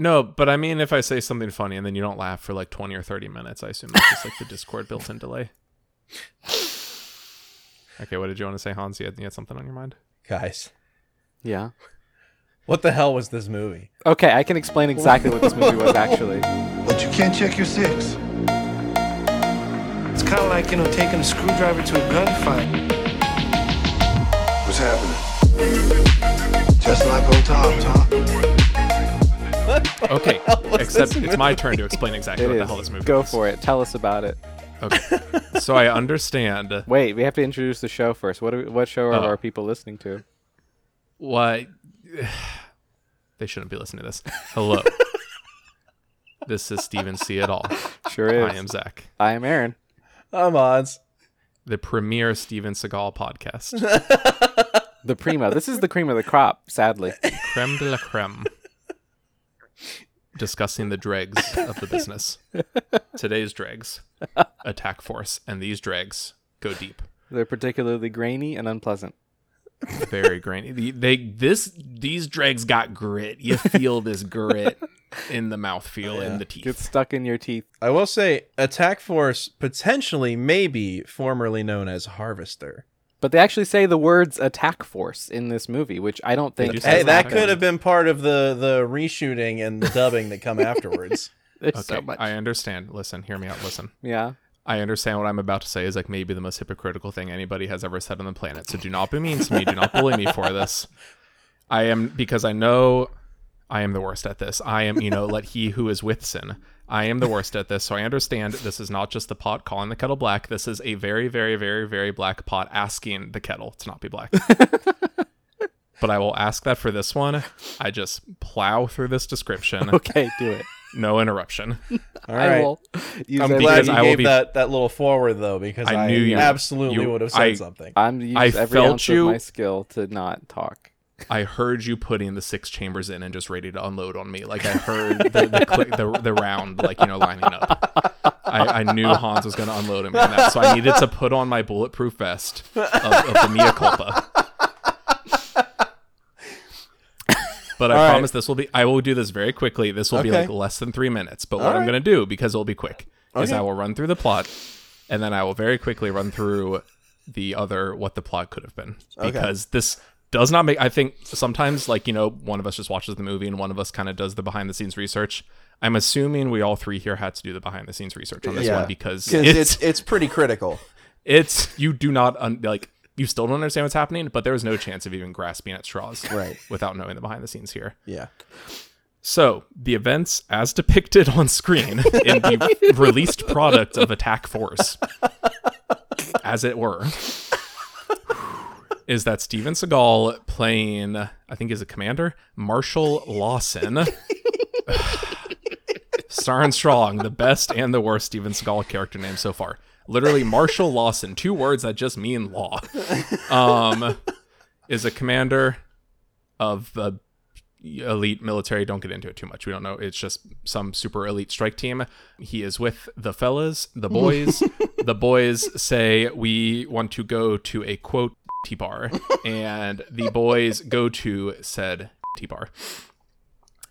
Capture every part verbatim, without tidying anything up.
No, but I mean, if I say something funny and then you don't laugh for like twenty or thirty minutes, I assume it's just like the Discord built-in delay. Okay, what did you want to say, Hans? You had, you had something on your mind? Guys. Yeah? What the hell was this movie? Okay, I can explain exactly what this movie was, actually. But you can't check your six. It's kind of like, you know, taking a screwdriver to a gunfight. What's happening? Just like old Tom, Tom. Okay, except it's my turn to explain exactly what the hell this movie is. Go for it. Tell us about it. Okay, so I understand. Wait, we have to introduce the show first. What are we, what show are oh. our people listening to? Why, they shouldn't be listening to this. Hello. This is Steven Seagal. Sure is. I am Zach. I am Aaron. I'm Hans. The premier Steven Seagal podcast. The primo. This is the cream of the crop, sadly. Creme de la creme. Discussing the dregs of the business. Today's dregs, Attack Force, and these dregs go deep. They're particularly grainy and unpleasant. Very grainy. They, they this these dregs got grit. You feel this grit in the mouthfeel, yeah. in the teeth. Gets stuck in your teeth. I will say, Attack Force, potentially, maybe, formerly known as Harvester. But they actually say the words "attack force" in this movie, which I don't think. Hey, that could have been part of the, the reshooting and the dubbing that come afterwards. There's okay, so much. I understand. Listen, hear me out. Listen. Yeah. I understand what I'm about to say is like maybe the most hypocritical thing anybody has ever said on the planet. So do not be mean to me. Do not bully me for this. I am, because I know I am the worst at this. I am, you know, let he who is with sin. I am the worst at this, so I understand this is not just the pot calling the kettle black. This is a very, very, very, very black pot asking the kettle to not be black. But I will ask that for this one. I just plow through this description. Okay, do it. No interruption. All right. I will use I'm glad you I gave be... that, that little forward, though, because I, I knew you, absolutely you, would have said I, something. I'm use I every felt ounce you... of my skill to not talk. I heard you putting the six chambers in and just ready to unload on me. Like I heard the the, click, the, the round, like, you know, lining up. I, I knew Hans was going to unload him on that, so I needed to put on my bulletproof vest of, of the mea culpa. But I All promise right. this will be. I will do this very quickly. This will okay. be like less than three minutes. But All what right. I'm going to do, because it'll be quick, okay. is I will run through the plot, and then I will very quickly run through the other what the plot could have been, because okay. this. Does not make, I think sometimes, like, you know, one of us just watches the movie and one of us kind of does the behind the scenes research. I'm assuming we all three here had to do the behind the scenes research on this yeah. one, because it's, it's it's pretty critical. It's, you do not, un, like, you still don't understand what's happening, but there is no chance of even grasping at straws right. without knowing the behind the scenes here. Yeah. So the events as depicted on screen in the released product of Attack Force, as it were, is that Steven Seagal playing, I think he's a commander, Marshall Lawson, starring strong, the best and the worst Steven Seagal character name so far. Literally, Marshall Lawson, two words that just mean law, um, is a commander of the elite military. Don't get into it too much. We don't know. It's just some super elite strike team. He is with the fellas, the boys. The boys say, we want to go to a, quote, T-bar, and the boys go to said T-bar.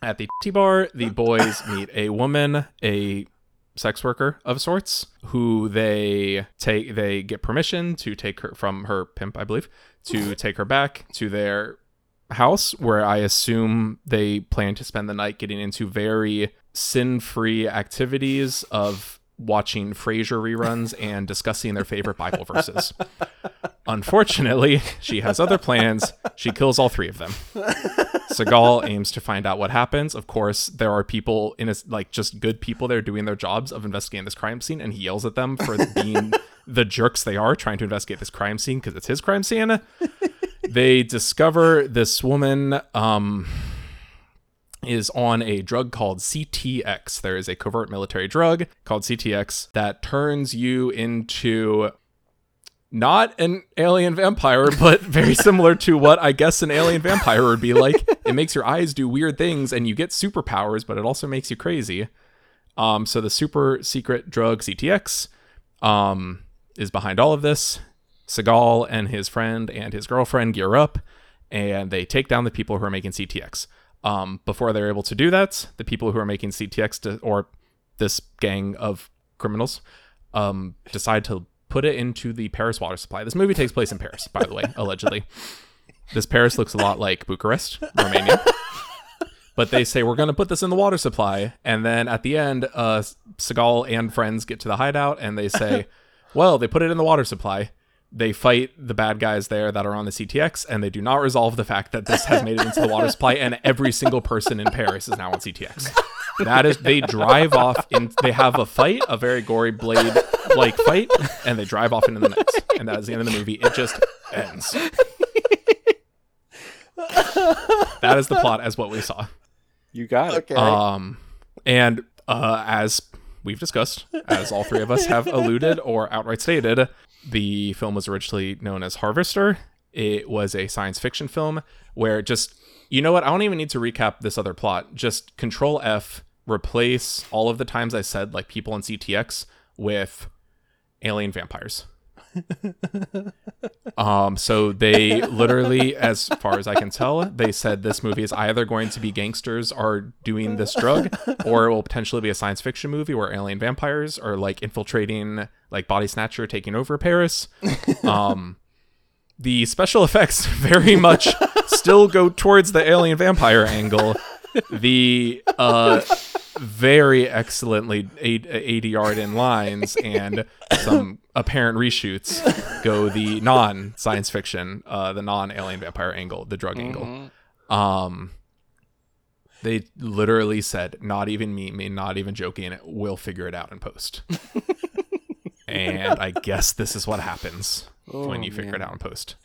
At the T-bar, the boys meet a woman, a sex worker of sorts, who they take they get permission to take her from her pimp, I believe, to take her back to their house, where I assume they plan to spend the night, getting into very sin-free activities of watching Frasier reruns and discussing their favorite Bible verses. Unfortunately, she has other plans. She kills all three of them. Seagal aims to find out what happens. Of course, there are people in a, like, just good people there doing their jobs of investigating this crime scene, and he yells at them for being the jerks they are, trying to investigate this crime scene because it's his crime scene. They discover this woman um is on a drug called C T X. There is a covert military drug called C T X that turns you into not an alien vampire, but very similar to what I guess an alien vampire would be like. It makes your eyes do weird things and you get superpowers, but it also makes you crazy. Um, so the super secret drug C T X um, is behind all of this. Seagal and his friend and his girlfriend gear up and they take down the people who are making C T X. Um, before they're able to do that, the people who are making C T X to, or this gang of criminals um, decide to put it into the Paris water supply. This movie takes place in Paris, by the way, allegedly. This Paris looks a lot like Bucharest, Romania. But they say, we're going to put this in the water supply. And then at the end, uh, Seagal and friends get to the hideout and they say, well, they put it in the water supply. They fight the bad guys there that are on the C T X, and they do not resolve the fact that this has made it into the water supply, and every single person in Paris is now on C T X. That is, they drive off, in, they have a fight, a very gory blade-like fight, and they drive off into the night. And that is the end of the movie. It just ends. That is the plot as what we saw. You got it. Okay. Um, and uh, as we've discussed, as all three of us have alluded or outright stated, the film was originally known as Harvester. It was a science fiction film where just, you know what? I don't even need to recap this other plot. Just control F, replace all of the times I said like people in C T X with alien vampires. um, so they literally, as far as I can tell, they said this movie is either going to be gangsters are doing this drug, or it will potentially be a science fiction movie where alien vampires are like infiltrating, like Body Snatcher taking over Paris. Um, the special effects very much still go towards the alien vampire angle. The uh, very excellently eighty-yard in lines and some apparent reshoots go the non-science fiction, uh, the non-alien vampire angle, the drug mm-hmm. angle. Um, they literally said, not even me, me, not even joking, we'll figure it out in post. And I guess this is what happens oh, when you figure man. it out in post.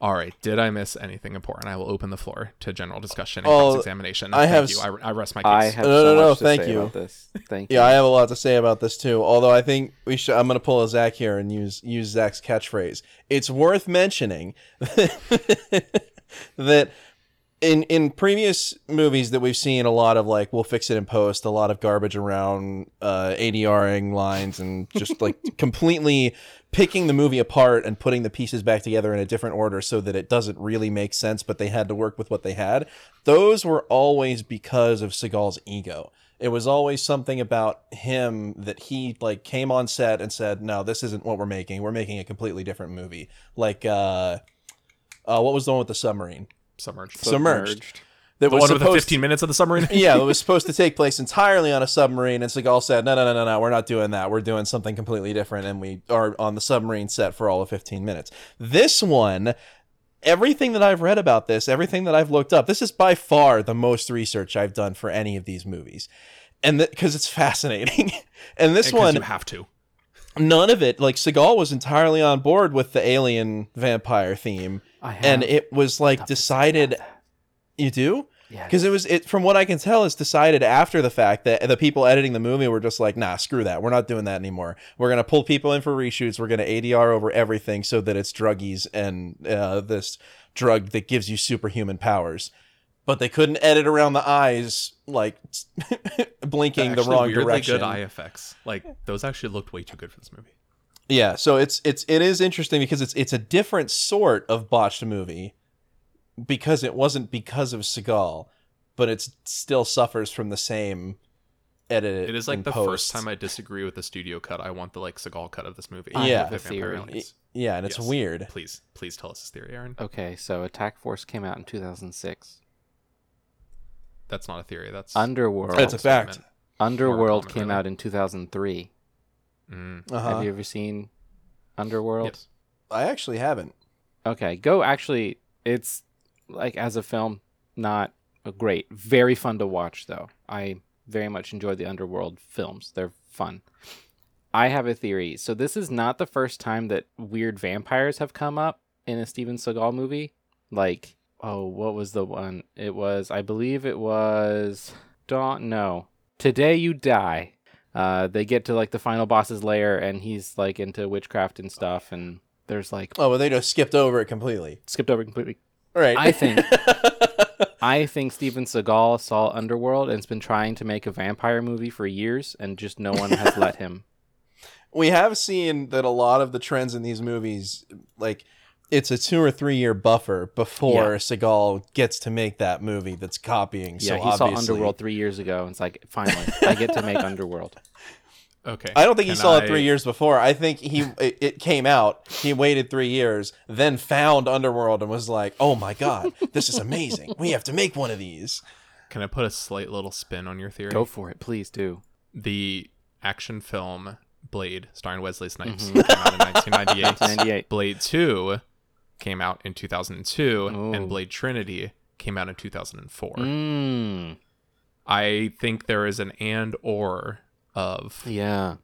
All right. Did I miss anything important? I will open the floor to general discussion and oh, cross-examination. I thank have, you. I, I rest my case. I have no, so no, no, much thank to say you. about this. Thank yeah, you. Yeah, I have a lot to say about this too. Although I think we should. I'm going to pull a Zach here and use use Zach's catchphrase. It's worth mentioning that in in previous movies that we've seen, a lot of like we'll fix it in post, a lot of garbage around uh, ADRing lines and just like completely picking the movie apart and putting the pieces back together in a different order so that it doesn't really make sense, but they had to work with what they had. Those were always because of Seagal's ego. It was always something about him that he like came on set and said, no, this isn't what we're making. We're making a completely different movie. Like, uh, uh, what was the one with the submarine? Submerged. Submerged. Submerged. That the was one with the fifteen minutes of the submarine? Yeah, it was supposed to take place entirely on a submarine, and Seagal said, no, no, no, no, no, we're not doing that. We're doing something completely different, and we are on the submarine set for all of fifteen minutes. This one, everything that I've read about this, everything that I've looked up, this is by far the most research I've done for any of these movies, and because it's fascinating. And this and one... you have to. None of it, like Seagal was entirely on board with the alien vampire theme, I have and it was like decided... You do? Because it was it from what I can tell, it's decided after the fact that the people editing the movie were just like, nah, screw that. We're not doing that anymore. We're going to pull people in for reshoots. We're going to A D R over everything so that it's druggies and uh, this drug that gives you superhuman powers. But they couldn't edit around the eyes, like blinking the wrong direction. Weirdly good eye effects. Like those actually looked way too good for this movie. Yeah, so it's it's it is interesting because it's it's a different sort of botched movie. Because it wasn't because of Seagal, but it still suffers from the same edit. It is like the post. First time I disagree with the studio cut. I want the like Seagal cut of this movie. Yeah, the theory. Yeah, and it's yes. weird. Please, please tell us this theory, Aaron. Okay, so Attack Force came out in two thousand six. That's not a theory. That's Underworld. That's a fact. Underworld came out in two thousand three. Mm. Uh-huh. Have you ever seen Underworld? Yes. I actually haven't. Okay, go actually. It's. Like as a film, not great. Very fun to watch, though. I very much enjoy the Underworld films. They're fun. I have a theory. So this is not the first time that weird vampires have come up in a Steven Seagal movie. Like, oh, what was the one? It was, I believe it was, don't know. Today You Die. Uh, they get to like the final boss's lair, and he's like into witchcraft and stuff. And there's like, oh, well, they just skipped over it completely. Skipped over it completely. Right. I think I think Steven Seagal saw Underworld and has been trying to make a vampire movie for years, and just no one has let him. We have seen that a lot of the trends in these movies, like it's a two or three year buffer before yeah. Seagal gets to make that movie that's copying. Yeah, so he obviously... saw Underworld three years ago and it's like, finally, I get to make Underworld. Okay. I don't think Can he saw I... it three years before. I think he it came out. He waited three years, then found Underworld and was like, "Oh my god, this is amazing! We have to make one of these." Can I put a slight little spin on your theory? Go for it, please do. The action film Blade, starring Wesley Snipes, mm-hmm. came out in nineteen ninety-eight. nineteen ninety-eight. Blade two came out in two thousand two, oh. and Blade Trinity came out in two thousand four. Mm. I think there is an and or. Of yeah,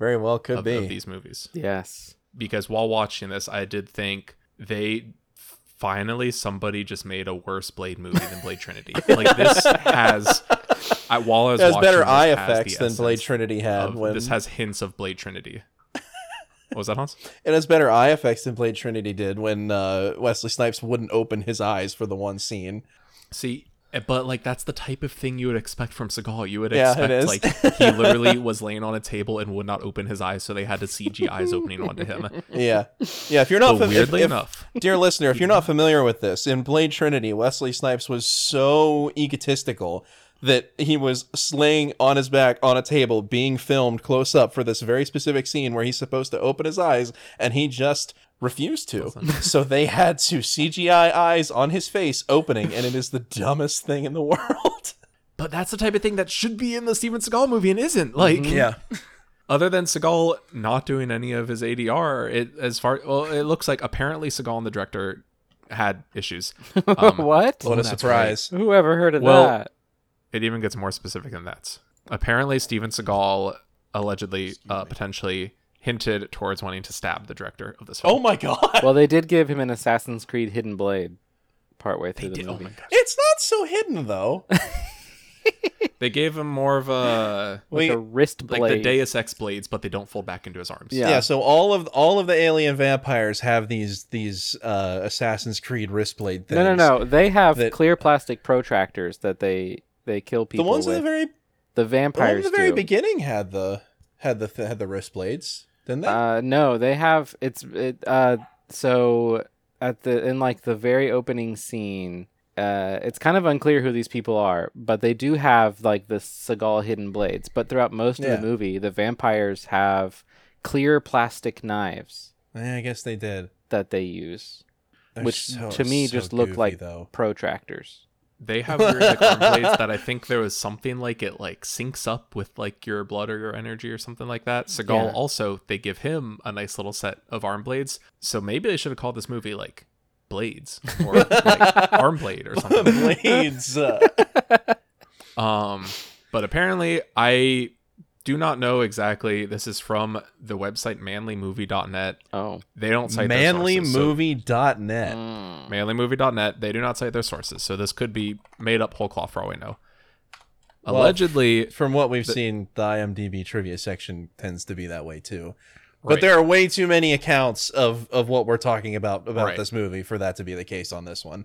very well could of, be of these movies. Yes, because while watching this, I did think they finally somebody just made a worse Blade movie than Blade Trinity. Like this has, I, while I was it has watching, better this eye effects than Blade Trinity had. Of, when... This has hints of Blade Trinity. What was that, Hans? It has better eye effects than Blade Trinity did when uh, Wesley Snipes wouldn't open his eyes for the one scene. See. But like that's the type of thing you would expect from Seagal. You would yeah, expect like he literally was laying on a table and would not open his eyes, so they had to C G eyes opening onto him. Yeah, yeah. If you're not fam- weirdly if, enough, if, dear listener, if you're not familiar with this, in Blade Trinity, Wesley Snipes was so egotistical that he was laying on his back on a table, being filmed close up for this very specific scene where he's supposed to open his eyes, and he just. Refused to, so they had to C G I eyes on his face opening, and it is the dumbest thing in the world. But that's the type of thing that should be in the Steven Seagal movie and isn't. Like, yeah. Other than Seagal not doing any of his A D R, it as far well, it looks like apparently Seagal and the director had issues. Um, what? What a surprise! Right. Whoever heard of well, that? It even gets more specific than that. Apparently, Steven Seagal allegedly, uh, potentially. hinted towards wanting to stab the director of this film. Oh my god! Well, they did give him an Assassin's Creed hidden blade partway through they the did. movie. Oh it's not so hidden though. They gave him more of a like we, a wrist blade, like the Deus Ex blades, but they don't fold back into his arms. Yeah. yeah so all of all of the alien vampires have these these uh, Assassin's Creed wrist blade things. No, no, no. They have that, clear plastic protractors that they they kill people. The ones with. in the very the vampires. The, the very do. beginning had the had the had the wrist blades. Didn't they? Uh, no, they have it's it, uh, so at the in like the very opening scene, uh, it's kind of unclear who these people are, but they do have like the Seagal hidden blades. But throughout most yeah. of the movie, the vampires have clear plastic knives. Yeah, I guess they did that they use, They're which so, to me so just goofy, look like though. protractors. They have weird like, arm blades that I think there was something like it like syncs up with like your blood or your energy or something like that. Seagal yeah. also, they give him a nice little set of arm blades. So maybe they should have called this movie like Blades or like Arm Blade or something. Blades. um, but apparently I do not know exactly. This is from the website manly movie dot net. Oh. They don't cite manly movie dot net. So... Mm. manly movie dot net. They do not cite their sources, so this could be made up whole cloth for all we know. Allegedly, well, from what we've the, seen, the IMDb trivia section tends to be that way too. But right. there are way too many accounts of, of what we're talking about about right. this movie for that to be the case on this one.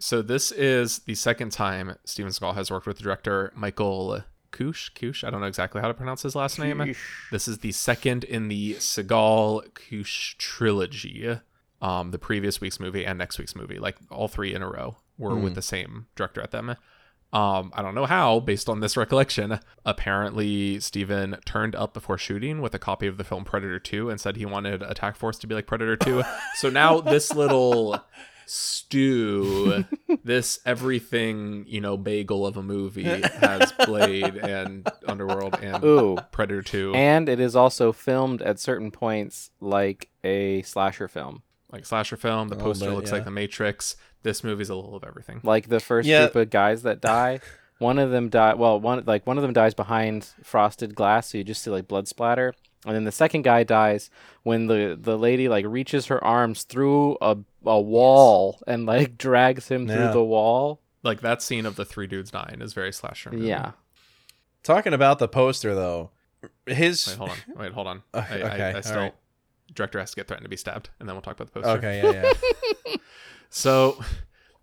So this is the second time Steven Seagal has worked with director Michael Keusch. Keusch, I don't know exactly how to pronounce his last name. Keusch. This is the second in the Seagal Keusch trilogy. Um, the previous week's movie and next week's movie, like all three in a row, were mm. with the same director at them. Um, I don't know how, based on this recollection, apparently Steven turned up before shooting with a copy of the film Predator two and said he wanted Attack Force to be like Predator two. So now this little stew, this everything, you know, bagel of a movie has Blade and Underworld and Ooh. Predator two. And it is also filmed at certain points like a slasher film. Like slasher film, the poster bit, looks yeah. like The Matrix. This movie's a little of everything. Like the first yeah. group of guys that die, one of them die. Well, one like one of them dies behind frosted glass, so you just see like blood splatter. And then the second guy dies when the, the lady like reaches her arms through a a wall yes. and like drags him yeah. through the wall. Like that scene of the three dudes dying is very slasher movie. Yeah. Talking about the poster though, his wait hold on wait hold on I, okay I, I still. All right. Director has to get threatened to be stabbed, and then we'll talk about the poster. Okay, yeah, yeah. So,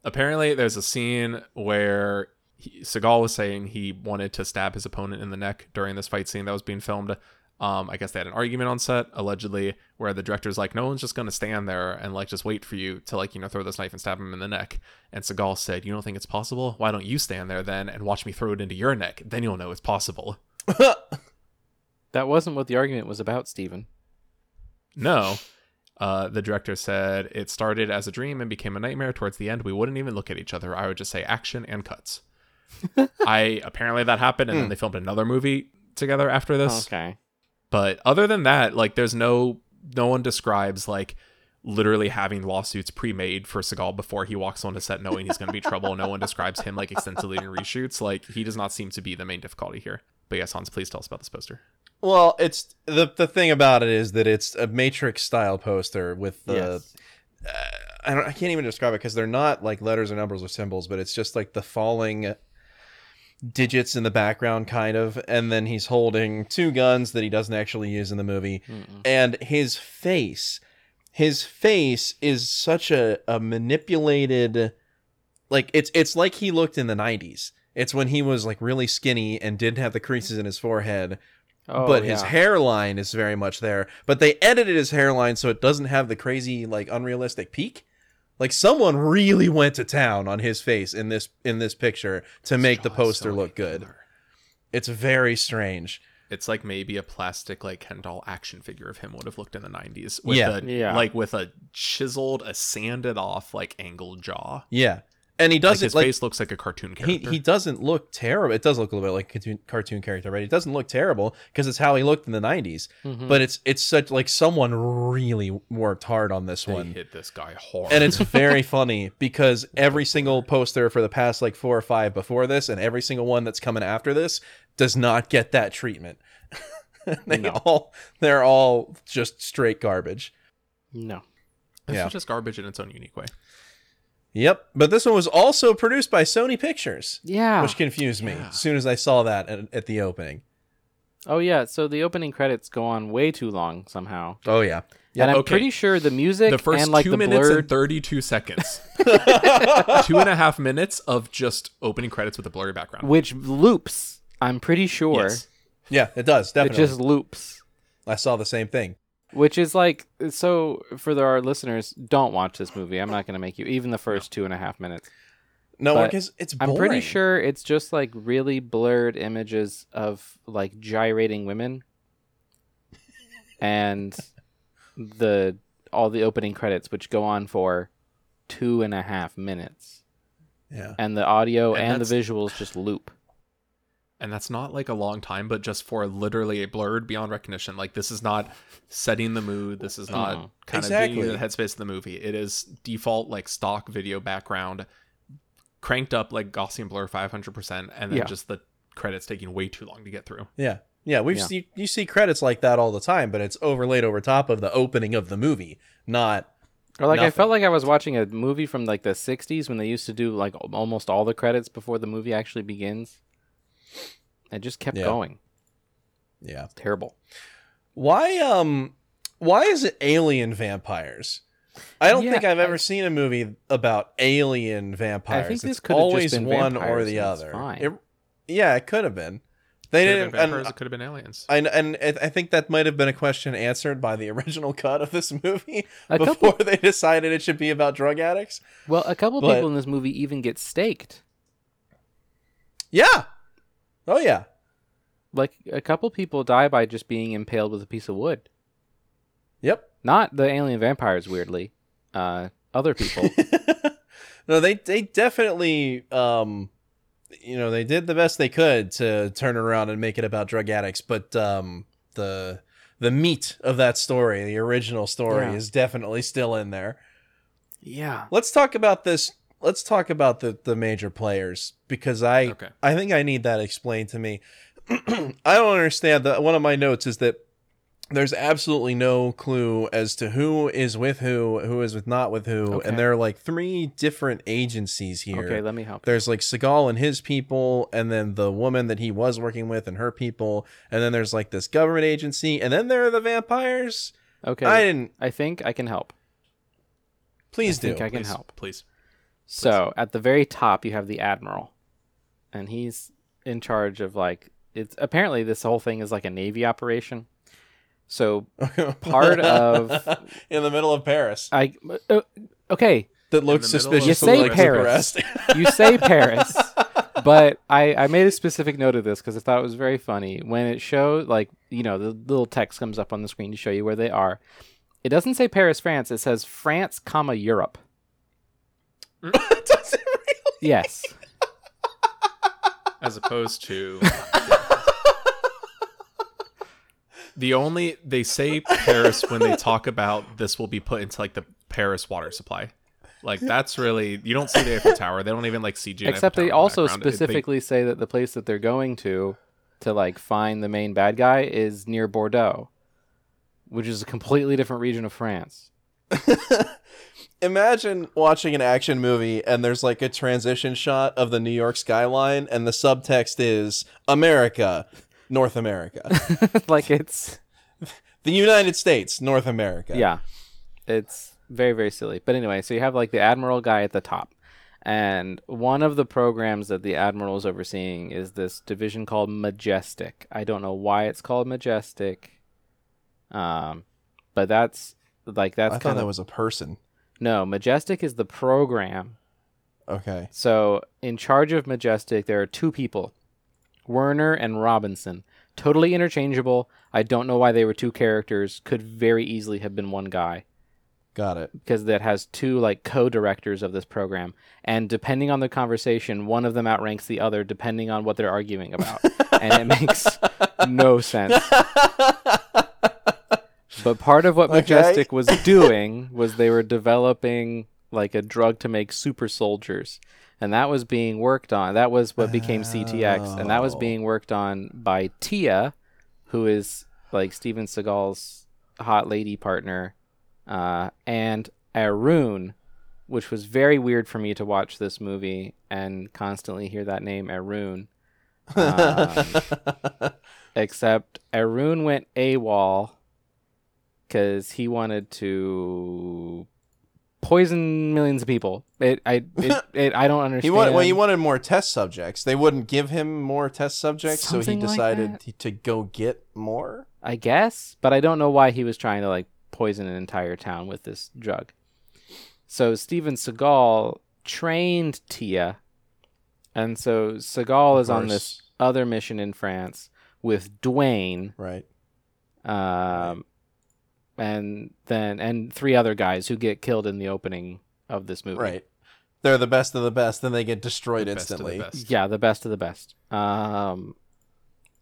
apparently, there's a scene where he, Seagal was saying he wanted to stab his opponent in the neck during this fight scene that was being filmed. Um, I guess they had an argument on set, allegedly, where the director's like, no one's just going to stand there and like just wait for you to like, you know, throw this knife and stab him in the neck. And Seagal said, you don't think it's possible? Why don't you stand there then and watch me throw it into your neck? Then you'll know it's possible. That wasn't what the argument was about, Steven. No. Uh, the director said, it started as a dream and became a nightmare. Towards the end, we wouldn't even look at each other. I would just say action and cuts. I apparently that happened, and mm. then they filmed another movie together after this. Okay. But other than that, like, there's no, no one describes, like, literally having lawsuits pre-made for Seagal before he walks onto set knowing he's going to be trouble. No one describes him, like, extensively in reshoots. Like, he does not seem to be the main difficulty here. But yes, Hans, please tell us about this poster. Well, it's, the the thing about it is that it's a Matrix-style poster with the, yes. uh, I don't, I can't even describe it because they're not, like, letters or numbers or symbols, but it's just, like, the falling digits in the background kind of, and then he's holding two guns that he doesn't actually use in the movie. Mm-mm. And his face his face is such a, a manipulated, like, it's it's like he looked in the nineties. It's when he was like really skinny and didn't have the creases in his forehead. Oh, but yeah. His hairline is very much there, but they edited his hairline so it doesn't have the crazy, like, unrealistic peak. Like, someone really went to town on his face in this in this picture to make the poster look good. It's very strange. It's like maybe a plastic, like, Ken doll action figure of him would have looked in the nineties. With yeah. A, yeah. Like, with a chiseled, a sanded off, like, angled jaw. Yeah. And he doesn't, like, his like, face looks like a cartoon character. He, he doesn't look terrible. It does look a little bit like a cartoon, cartoon character, right? It doesn't look terrible because it's how he looked in the nineties. Mm-hmm. But it's it's such, like, someone really worked hard on this they one. Hit this guy hard, and it's very funny because every single poster for the past like four or five before this, and every single one that's coming after this, does not get that treatment. they no. all they're all just straight garbage. No, this yeah. is just garbage in its own unique way. Yep, but this one was also produced by Sony Pictures. Yeah. Which confused me yeah. as soon as I saw that at, at the opening. Oh, yeah, so the opening credits go on way too long somehow. Oh, yeah. yeah and I'm okay. pretty sure the music the first and, like, two the minutes blurred... and thirty-two seconds. Two and a half minutes of just opening credits with a blurry background. Which loops, I'm pretty sure. Yes. Yeah, it does, definitely. It just loops. I saw the same thing. Which is like, so for our listeners, don't watch this movie. I'm not going to make you, even the first two and a half minutes. No, because it's boring. I'm pretty sure it's just like really blurred images of like gyrating women. And the all the opening credits, which go on for two and a half minutes. Yeah. And the audio and, and the visuals just loop. And that's not like a long time, but just for literally a blurred beyond recognition. Like, this is not setting the mood. This is not mm-hmm. kind exactly. of being in the headspace of the movie. It is default, like, stock video background, cranked up like Gaussian blur five hundred percent, and then yeah. just the credits taking way too long to get through. Yeah. Yeah. We've yeah. seen, you see credits like that all the time, but it's overlaid over top of the opening of the movie, not. Or like, nothing. I felt like I was watching a movie from like the sixties when they used to do like almost all the credits before the movie actually begins. It just kept yeah. going. Yeah. It's terrible. Why um why is it alien vampires? I don't yeah, think I've I, ever seen a movie about alien vampires. I think this could have just been one or the other. It, yeah, it could have been. They could didn't have been vampires, and, it could have been aliens. And, and and I think that might have been a question answered by the original cut of this movie a before couple, they decided it should be about drug addicts. Well, a couple but, people in this movie even get staked. Yeah. Oh, yeah. Like, a couple people die by just being impaled with a piece of wood. Yep. Not the alien vampires, weirdly. Uh, other people. No, they, they definitely, um, you know, they did the best they could to turn around and make it about drug addicts. But um, the the meat of that story, the original story, yeah. is definitely still in there. Yeah. Let's talk about this. Let's talk about the, the major players, because I okay. I think I need that explained to me. I don't understand. That one of my notes is that there's absolutely no clue as to who is with who, who is with not with who, okay. and there are like three different agencies here. Okay, let me help. There's like Seagal and his people, and then the woman that he was working with and her people, and then there's like this government agency, and then there are the vampires. Okay, I didn't. I think I can help. Please I do. I think I can please, help. Please. So, at the very top, you have the Admiral, and he's in charge of, like, it's apparently this whole thing is like a Navy operation, So part of in the middle of Paris. I uh, okay. That looks suspicious. You say Paris. You say Paris. But I, I made a specific note of this because I thought it was very funny. When it showed, like, you know, the little text comes up on the screen to show you where they are. It doesn't say Paris, France. It says France, comma, Europe. Does it really? Yes. As opposed to... The only... They say Paris when they talk about this will be put into, like, the Paris water supply. Like, that's really... You don't see the Eiffel Tower. They don't even, like, C G. Except they also specifically it, they, say that the place that they're going to, to, like, find the main bad guy is near Bordeaux, which is a completely different region of France. Imagine watching an action movie and there's, like, a transition shot of the New York skyline and the subtext is America, North America. Like, it's... The United States, North America. Yeah. It's... Very, very silly. But anyway, so you have, like, the Admiral guy at the top. And one of the programs that the Admiral is overseeing is this division called Majestic. I don't know why it's called Majestic. Um, but that's, like, that's I thought that was a person. No, Majestic is the program. Okay. So in charge of Majestic, there are two people, Werner and Robinson. Totally interchangeable. I don't know why they were two characters. Could very easily have been one guy. Got it. Because that has two, like, co-directors of this program. And depending on the conversation, one of them outranks the other depending on what they're arguing about. And it makes no sense. But part of what Majestic okay. was doing was they were developing, like, a drug to make super soldiers. And that was being worked on. That was what became C T X. Oh. And that was being worked on by Tia, who is, like, Steven Seagal's hot lady partner. Uh, and Irune, which was very weird for me to watch this movie and constantly hear that name, Irune. Um, except Irune went AWOL because he wanted to poison millions of people. It, I, it, it, I don't understand. He wanted, well, he wanted more test subjects. They wouldn't give him more test subjects, Something so he decided like that. to go get more. I guess, but I don't know why he was trying to, like, poison an entire town with this drug. So Steven Seagal trained Tia, and so Seagal is on this other mission in France with Dwayne, right? Um, and then and three other guys who get killed in the opening of this movie. Right, they're the best of the best, and they get destroyed instantly. Yeah, the best of the best. Um,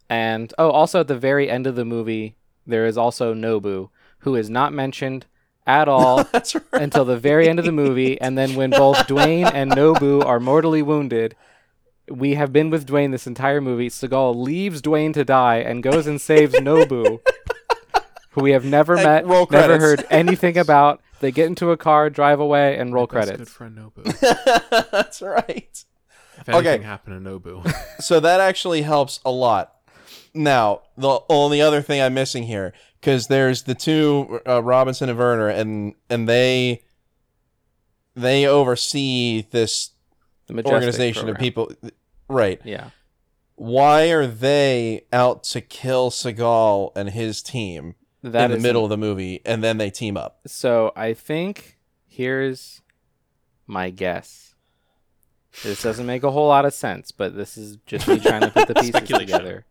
and oh, also at the very end of the movie, there is also Nobu, who is not mentioned at all That's right. until the very end of the movie. And then when both Dwayne and Nobu are mortally wounded, we have been with Dwayne this entire movie. Seagal leaves Dwayne to die and goes and saves Nobu, who we have never met, never credits. heard anything about. They get into a car, drive away, and roll That's credits. Good friend Nobu. That's right. If anything okay. happened to Nobu. So that actually helps a lot. Now, the only other thing I'm missing here, because there's the two, uh, Robinson and Werner, and and they they oversee this organization program. of people. Right. Yeah. Why are they out to kill Seagal and his team that in the middle of the movie, and then they team up? So I think here's my guess. This doesn't make a whole lot of sense, but this is just me trying to put the pieces together.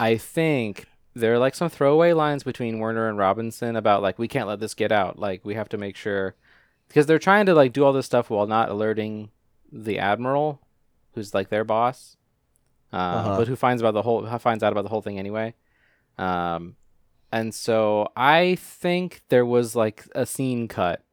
I think there are, like, some throwaway lines between Werner and Robinson about, like, we can't let this get out. Like, we have to make sure, because they're trying to, like, do all this stuff while not alerting the Admiral, who's, like, their boss, uh, uh-huh. but who finds about the whole finds out about the whole thing anyway. Um, and so I think there was, like, a scene cut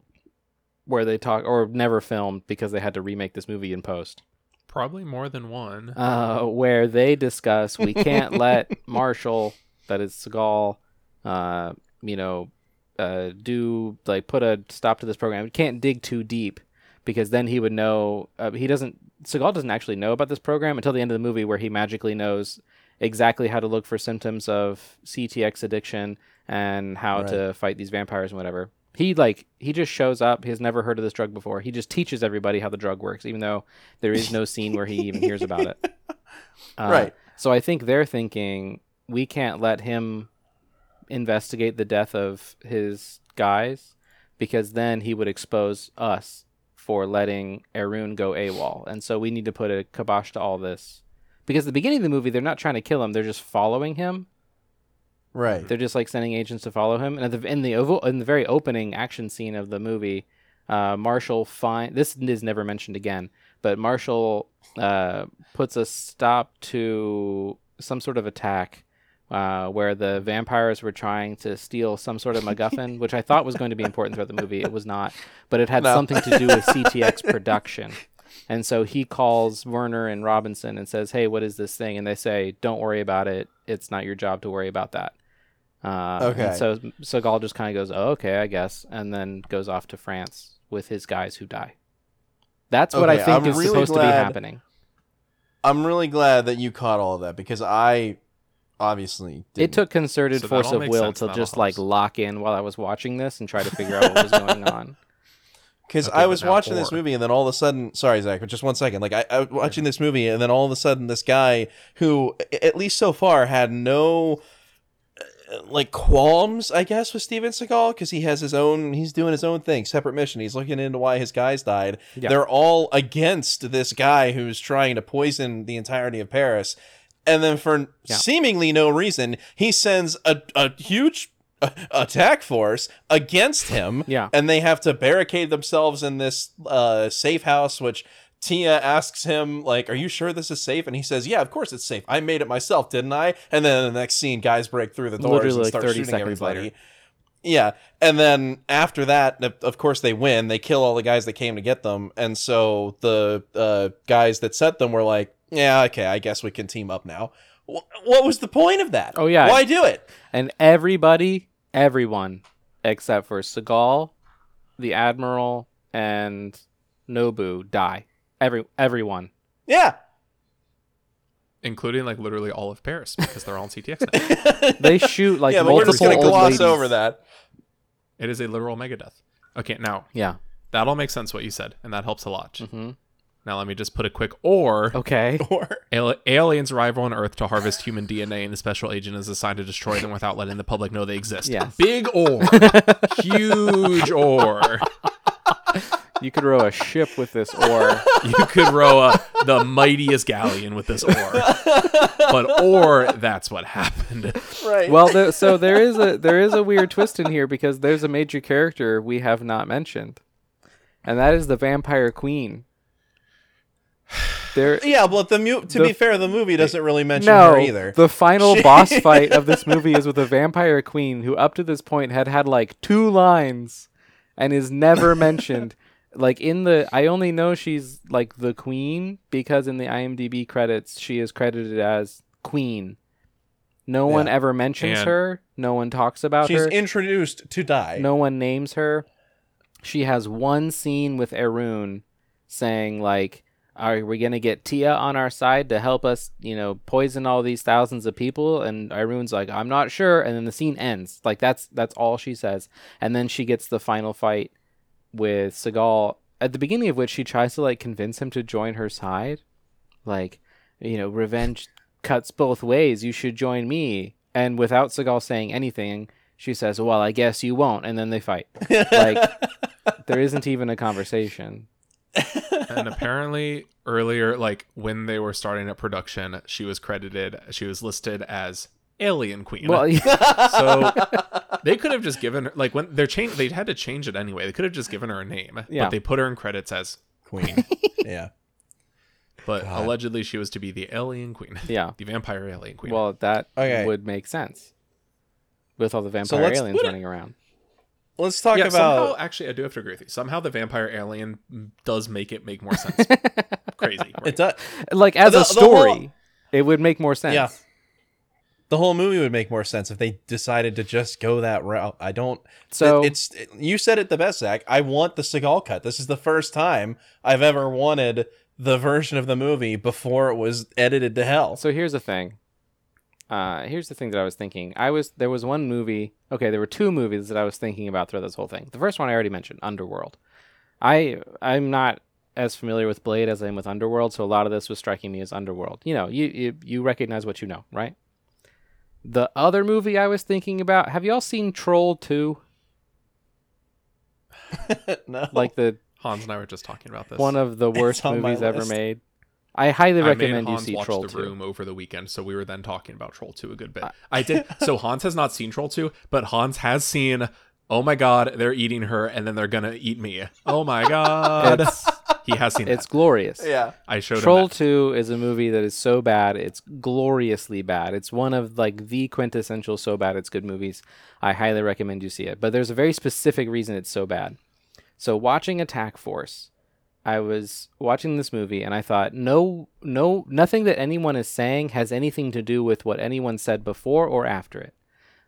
where they talk or never filmed because they had to remake this movie in post. Probably more than one. Uh, where they discuss, we can't let Marshall, that is Seagal, uh, you know, uh, do, like, put a stop to this program. We can't dig too deep because then he would know. Uh, he doesn't, Seagal doesn't actually know about this program until the end of the movie, where he magically knows exactly how to look for symptoms of C T X addiction and how right. to fight these vampires and whatever. He, like, he just shows up. He has never heard of this drug before. He just teaches everybody how the drug works, even though there is no scene where he even hears about it. Uh, right. So I think they're thinking, we can't let him investigate the death of his guys, because then he would expose us for letting Irune go AWOL. And so we need to put a kibosh to all this. Because at the beginning of the movie, they're not trying to kill him. They're just following him. Right. They're just like sending agents to follow him. And at the, in the oval, in the very opening action scene of the movie, uh, Marshall find this is never mentioned again, but Marshall uh, puts a stop to some sort of attack uh, where the vampires were trying to steal some sort of MacGuffin, which I thought was going to be important throughout the movie. It was not, but it had no. something to do with C T X production. And so he calls Werner and Robinson and says, "Hey, what is this thing?" And they say, "Don't worry about it. It's not your job to worry about that." Uh, okay. And so Seagal just kind of goes, "Oh, okay, I guess," and then goes off to France with his guys who die. That's what okay, I think I'm is really supposed glad, to be happening. I'm really glad that you caught all of that, because I obviously didn't. It took concerted so force of will to just like lock in while I was watching this and try to figure out what was going on. Because okay, I was watching four. this movie, and then all of a sudden... Sorry, Zach, but just one second. Like I, I was watching this movie, and then all of a sudden this guy who, at least so far, had no... like qualms, I guess, with Steven Seagal, because he has his own, he's doing his own thing, separate mission. He's looking into why his guys died. Yeah. They're all against this guy who's trying to poison the entirety of Paris. And then for yeah. seemingly no reason, he sends a, a huge a- attack force against him. Yeah. And they have to barricade themselves in this uh, safe house, which Tia asks him, like, "Are you sure this is safe?" And he says, "Yeah, of course it's safe. I made it myself, didn't I?" And then in the next scene, guys break through the doors Literally and start like shooting everybody. Later. Yeah. And then after that, of course, they win. They kill all the guys that came to get them. And so the uh, guys that set them were like, "Yeah, okay, I guess we can team up now." W- what was the point of that? Oh, yeah. Why do it? And everybody, everyone, except for Seagal, the Admiral, and Nobu die. Every everyone, yeah, including like literally all of Paris, because they're all on C T X now. They shoot like yeah, but multiple. We're just gonna gloss ladies. over that. It is a literal megadeath. Okay, now yeah, that all makes sense what you said, and that helps a lot. Mm-hmm. Now let me just put a quick or okay or al- aliens arrive on Earth to harvest human D N A, and the special agent is assigned to destroy them without letting the public know they exist. Yes. Big or huge or. You could row a ship with this oar. You could row a, the mightiest galleon with this oar. But or that's what happened. Right. Well, th- so there is a there is a weird twist in here, because there's a major character we have not mentioned, and that is the Vampire Queen. There. Yeah, well, the mu- to the, be fair, the movie doesn't really mention no, her either. The final she... boss fight of this movie is with the Vampire Queen, who up to this point had had like two lines, and is never mentioned. Like in the, I only know she's like the queen because in the I M D B credits, she is credited as queen. No yeah. one ever mentions and her. No one talks about she's her. She's introduced to die. No one names her. She has one scene with Irune saying like, "Are we going to get Tia on our side to help us, you know, poison all these thousands of people?" And Irune's like, "I'm not sure." And then the scene ends. Like that's, that's all she says. And then she gets the final fight with Seagal, at the beginning of which she tries to like convince him to join her side, like, you know, revenge cuts both ways, you should join me. And without Seagal saying anything, she says, "Well, I guess you won't," and then they fight. Like there isn't even a conversation. And apparently earlier, like when they were starting at production, she was credited, she was listed as Alien Queen. Well, yeah. So they could have just given her, like when they're changed, they had to change it anyway. They could have just given her a name, yeah. But they put her in credits as Queen. Yeah. But God. Allegedly she was to be the Alien Queen. Yeah. The Vampire Alien Queen. Well, that okay. would make sense with all the vampire so aliens running around. Let's talk yeah, about. Somehow, actually, I do have to agree with you. Somehow the vampire alien does make it make more sense. Crazy. Right? It does. Like as the, a story, whole... it would make more sense. Yeah. The whole movie would make more sense if they decided to just go that route. I don't. So it, it's it, you said it the best, Zach. I want the Seagal cut. This is the first time I've ever wanted the version of the movie before it was edited to hell. So here's the thing. Uh, here's the thing that I was thinking. I was there was one movie. Okay, there were two movies that I was thinking about throughout this whole thing. The first one I already mentioned, Underworld. I I'm not as familiar with Blade as I am with Underworld, so a lot of this was striking me as Underworld. You know, you you, you recognize what you know, right? The other movie I was thinking about, have y'all seen Troll two? No. Like the Hans and I were just talking about this. One of the worst movies ever made. I highly recommend you see Troll two. I made Hans watch The Room over the weekend, so we were then talking about Troll two a good bit. I, I did. So Hans has not seen Troll two, but Hans has seen, oh my god, they're eating her and then they're gonna eat me. Oh my god. It's, he has seen it. It's glorious. Yeah. I showed Troll him that. two is a movie that is so bad, it's gloriously bad. It's one of like the quintessential so bad it's good movies. I highly recommend you see it. But there's a very specific reason it's so bad. So watching Attack Force, I was watching this movie and I thought, no, no, nothing that anyone is saying has anything to do with what anyone said before or after it.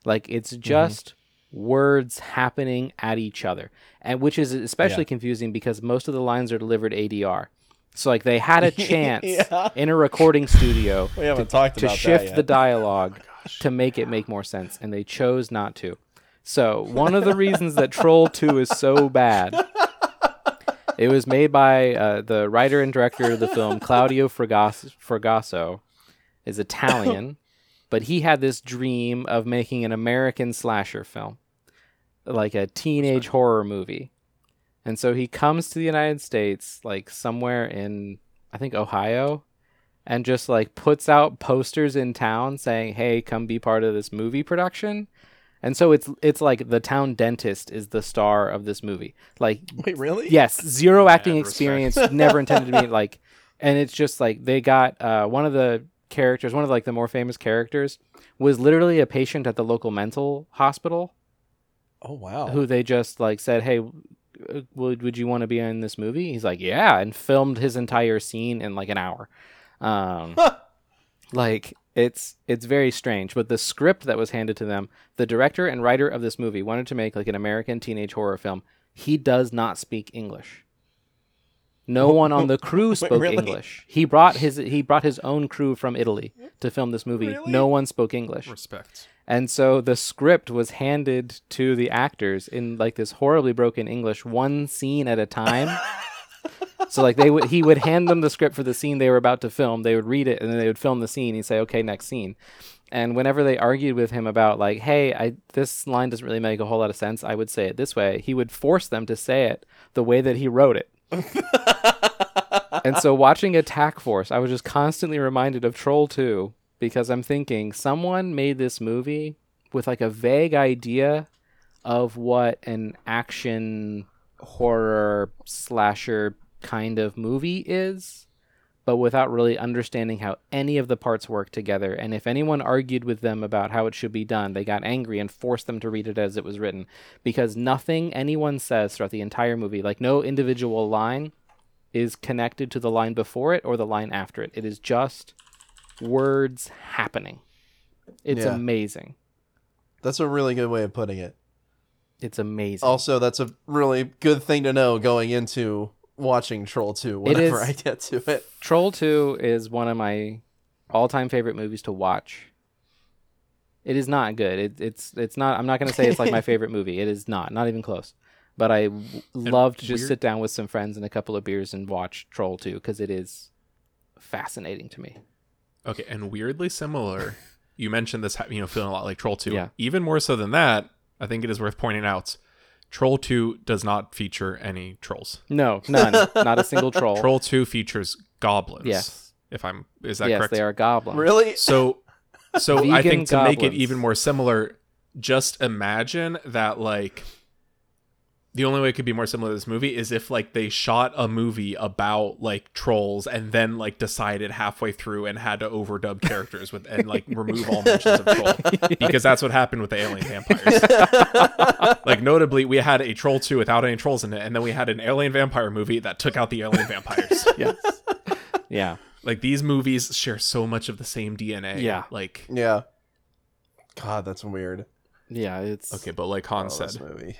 Like, it's just mm-hmm. words happening at each other, and which is especially yeah. confusing because most of the lines are delivered A D R. So, like, they had a chance yeah. in a recording studio we haven't to, talked to about shift that yet. the dialogue oh my gosh. to make it make more sense, and they chose not to. So, one of the reasons that Troll two is so bad... It was made by uh, the writer and director of the film, Claudio Fragasso, Fragasso is Italian, but he had this dream of making an American slasher film, like a teenage horror movie. And so he comes to the United States, like somewhere in, I think, Ohio, and just like puts out posters in town saying, hey, come be part of this movie production. And so it's it's like the town dentist is the star of this movie. Like, wait, really? Yes, zero yeah, acting experience, never intended to be like. And it's just like they got uh, one of the characters, one of like the more famous characters, was literally a patient at the local mental hospital. Oh wow! Who they just like said, hey, would would you want to be in this movie? He's like, yeah, and filmed his entire scene in like an hour. Um, like. It's it's very strange, but the script that was handed to them, the director and writer of this movie wanted to make like an American teenage horror film. He does not speak English. No one on the crew spoke Wait, really? English. He brought his he brought his own crew from Italy to film this movie. Really? No one spoke English. Respect. And so the script was handed to the actors in like this horribly broken English, one scene at a time. So like they would, he would hand them the script for the scene they were about to film. They would read it and then they would film the scene. He'd say, okay, next scene. And whenever they argued with him about like, hey, I, this line doesn't really make a whole lot of sense, I would say it this way, he would force them to say it the way that he wrote it. And so watching Attack Force, I was just constantly reminded of Troll two because I'm thinking someone made this movie with like a vague idea of what an action horror slasher kind of movie is, but without really understanding how any of the parts work together. And if anyone argued with them about how it should be done, they got angry and forced them to read it as it was written, because nothing anyone says throughout the entire movie, like no individual line is connected to the line before it or the line after it. It is just words happening. It's yeah. amazing. That's a really good way of putting it. It's amazing. Also, that's a really good thing to know going into watching Troll two whenever is, I get to it. Troll two is one of my all-time favorite movies to watch. It is not good. It, it's it's not. I'm not going to say it's like my favorite movie. It is not. Not even close. But I w- love to just weird. sit down with some friends and a couple of beers and watch Troll two because it is fascinating to me. Okay, and weirdly similar. You mentioned this, you know, feeling a lot like Troll two. Yeah. Even more so than that, I think it is worth pointing out, Troll two does not feature any trolls. No, none. Not a single troll. Troll two features goblins. Yes. If I'm is that yes, correct? Yes, they are goblins. Really? So so Vegan I think to goblins. Make it even more similar, just imagine that like the only way it could be more similar to this movie is if like they shot a movie about like trolls and then like decided halfway through and had to overdub characters with and like remove all mentions of troll, because that's what happened with the alien vampires. Like notably, we had a Troll two without any trolls in it, and then we had an alien vampire movie that took out the alien vampires. Yes. Yeah. Like these movies share so much of the same D N A. Yeah. Like yeah. God, that's weird. Yeah, it's okay, but like Hans oh, said. Movie.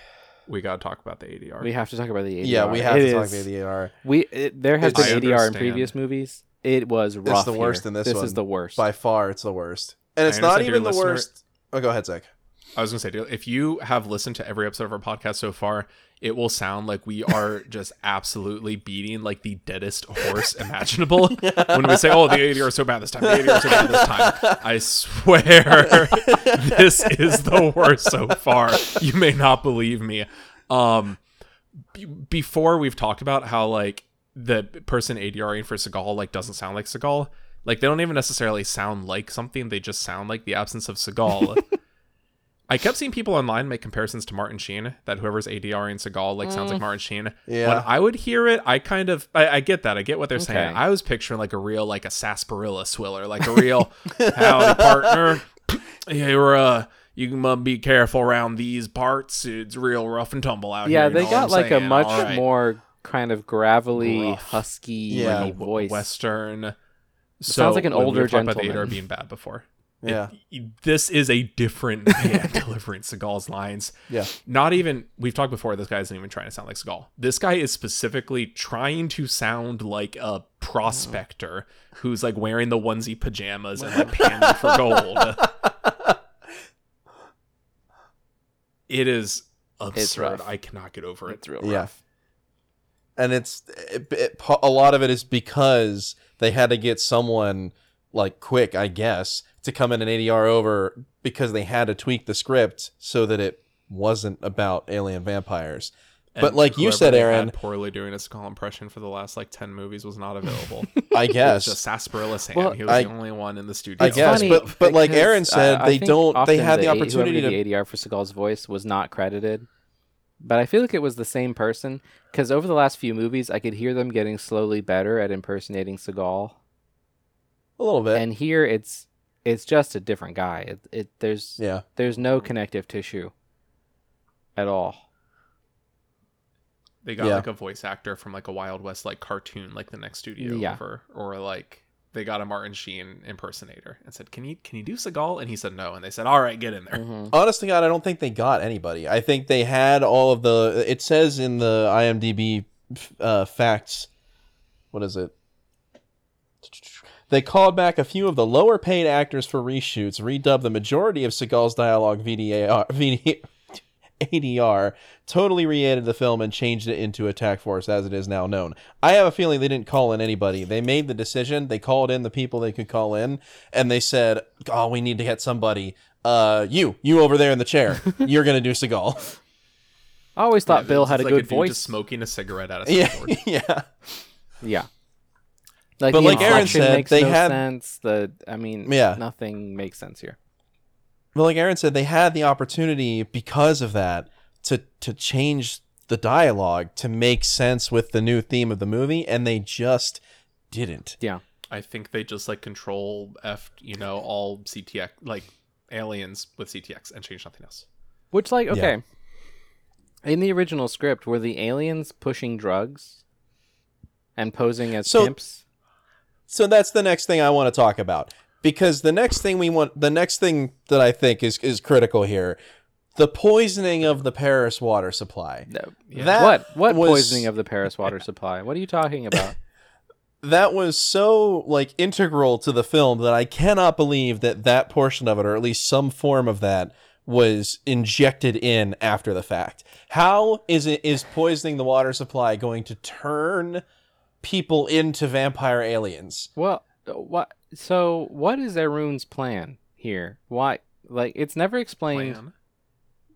We got to talk about the A D R. We have to talk about the A D R. Yeah, we have it to talk is, about the A D R. We it, There has it's, been I A D R understand. in previous movies. It was rough. It's the worst here. in this, this one. This is the worst. By far, it's the worst. And it's not even the worst. Oh, go ahead, Zach. I was going to say, if you have listened to every episode of our podcast so far, it will sound like we are just absolutely beating like the deadest horse imaginable. When we say, oh, the A D R is so bad this time, the A D R is so bad this time. I swear, this is the worst so far. You may not believe me. Um, b- before we've talked about how like the person ADRing for Seagal like doesn't sound like Seagal. Like they don't even necessarily sound like something. They just sound like the absence of Seagal. I kept seeing people online make comparisons to Martin Sheen, that whoever's ADRing Seagal like mm. sounds like Martin Sheen. Yeah. When I would hear it, I kind of, I, I get that. I get what they're okay. saying. I was picturing like a real, like a sarsaparilla swiller, like a real howdy partner. Yeah, you're uh, you uh, be careful around these parts. It's real rough and tumble out yeah, here. Yeah, they know got like saying? a much right. more kind kind of gravelly, rough, husky yeah, voice. Western. It so sounds like an older gentleman. We talked about the A D R being bad before. Yeah, it, this is a different man delivering Seagal's lines. Yeah, not even we've talked before. This guy isn't even trying to sound like Seagal. This guy is specifically trying to sound like a prospector oh. who's like wearing the onesie pajamas and like panning for gold. It is absurd. I cannot get over it. It's real rough. Yeah. And it's it, it, a lot of it is because they had to get someone like quick, I guess, to come in and A D R over because they had to tweak the script so that it wasn't about alien vampires. And but like you said, Aaron, poorly doing a Skull impression for the last like ten movies was not available. I guess. It was just Sarsaparilla Sam. Well, he was I, the only one in the studio. I guess, but but like Aaron said, uh, they don't. They had the, the opportunity to the A D R for Seagal's voice was not credited. But I feel like it was the same person because over the last few movies, I could hear them getting slowly better at impersonating Seagal. A little bit. And here it's it's just a different guy. It, it there's yeah. there's no connective tissue at all. They got yeah. like a voice actor from like a Wild West like cartoon like the next studio yeah. over, or like they got a Martin Sheen impersonator and said, "Can you can you do Seagal?" And he said no, and they said, "All right, get in there." Mm-hmm. Honestly, God, I don't think they got anybody. I think they had all of the it says in the IMDb uh, facts. What is it? They called back a few of the lower-paid actors for reshoots, redubbed the majority of Seagal's dialogue V D A R, V D A R, A D R, totally re-edited the film, and changed it into Attack Force as it is now known. I have a feeling they didn't call in anybody. They made the decision. They called in the people they could call in, and they said, "Oh, we need to get somebody. Uh, you, you over there in the chair. You're gonna do Seagal." I always thought yeah, Bill had a like good a voice. Just smoking a cigarette out of yeah, yeah, yeah. Like, but the like Aaron said, makes they no had sense. The I mean, yeah. nothing makes sense here. But like Aaron said, they had the opportunity because of that to to change the dialogue to make sense with the new theme of the movie, and they just didn't. Yeah, I think they just like control F, you know, all C T X like aliens with C T X and change nothing else. Which, like, okay, yeah. in the original script, were the aliens pushing drugs and posing as so, pimps? So that's the next thing I want to talk about, because the next thing we want, the next thing that I think is, is critical here, the poisoning of the Paris water supply. No, yeah. that what what was, poisoning of the Paris water supply? What are you talking about? That was so like integral to the film that I cannot believe that that portion of it, or at least some form of that, was injected in after the fact. How is it is poisoning the water supply going to turn people into vampire aliens? Well, what? So, what is Irune's plan here? Why? Like, it's never explained. Plan.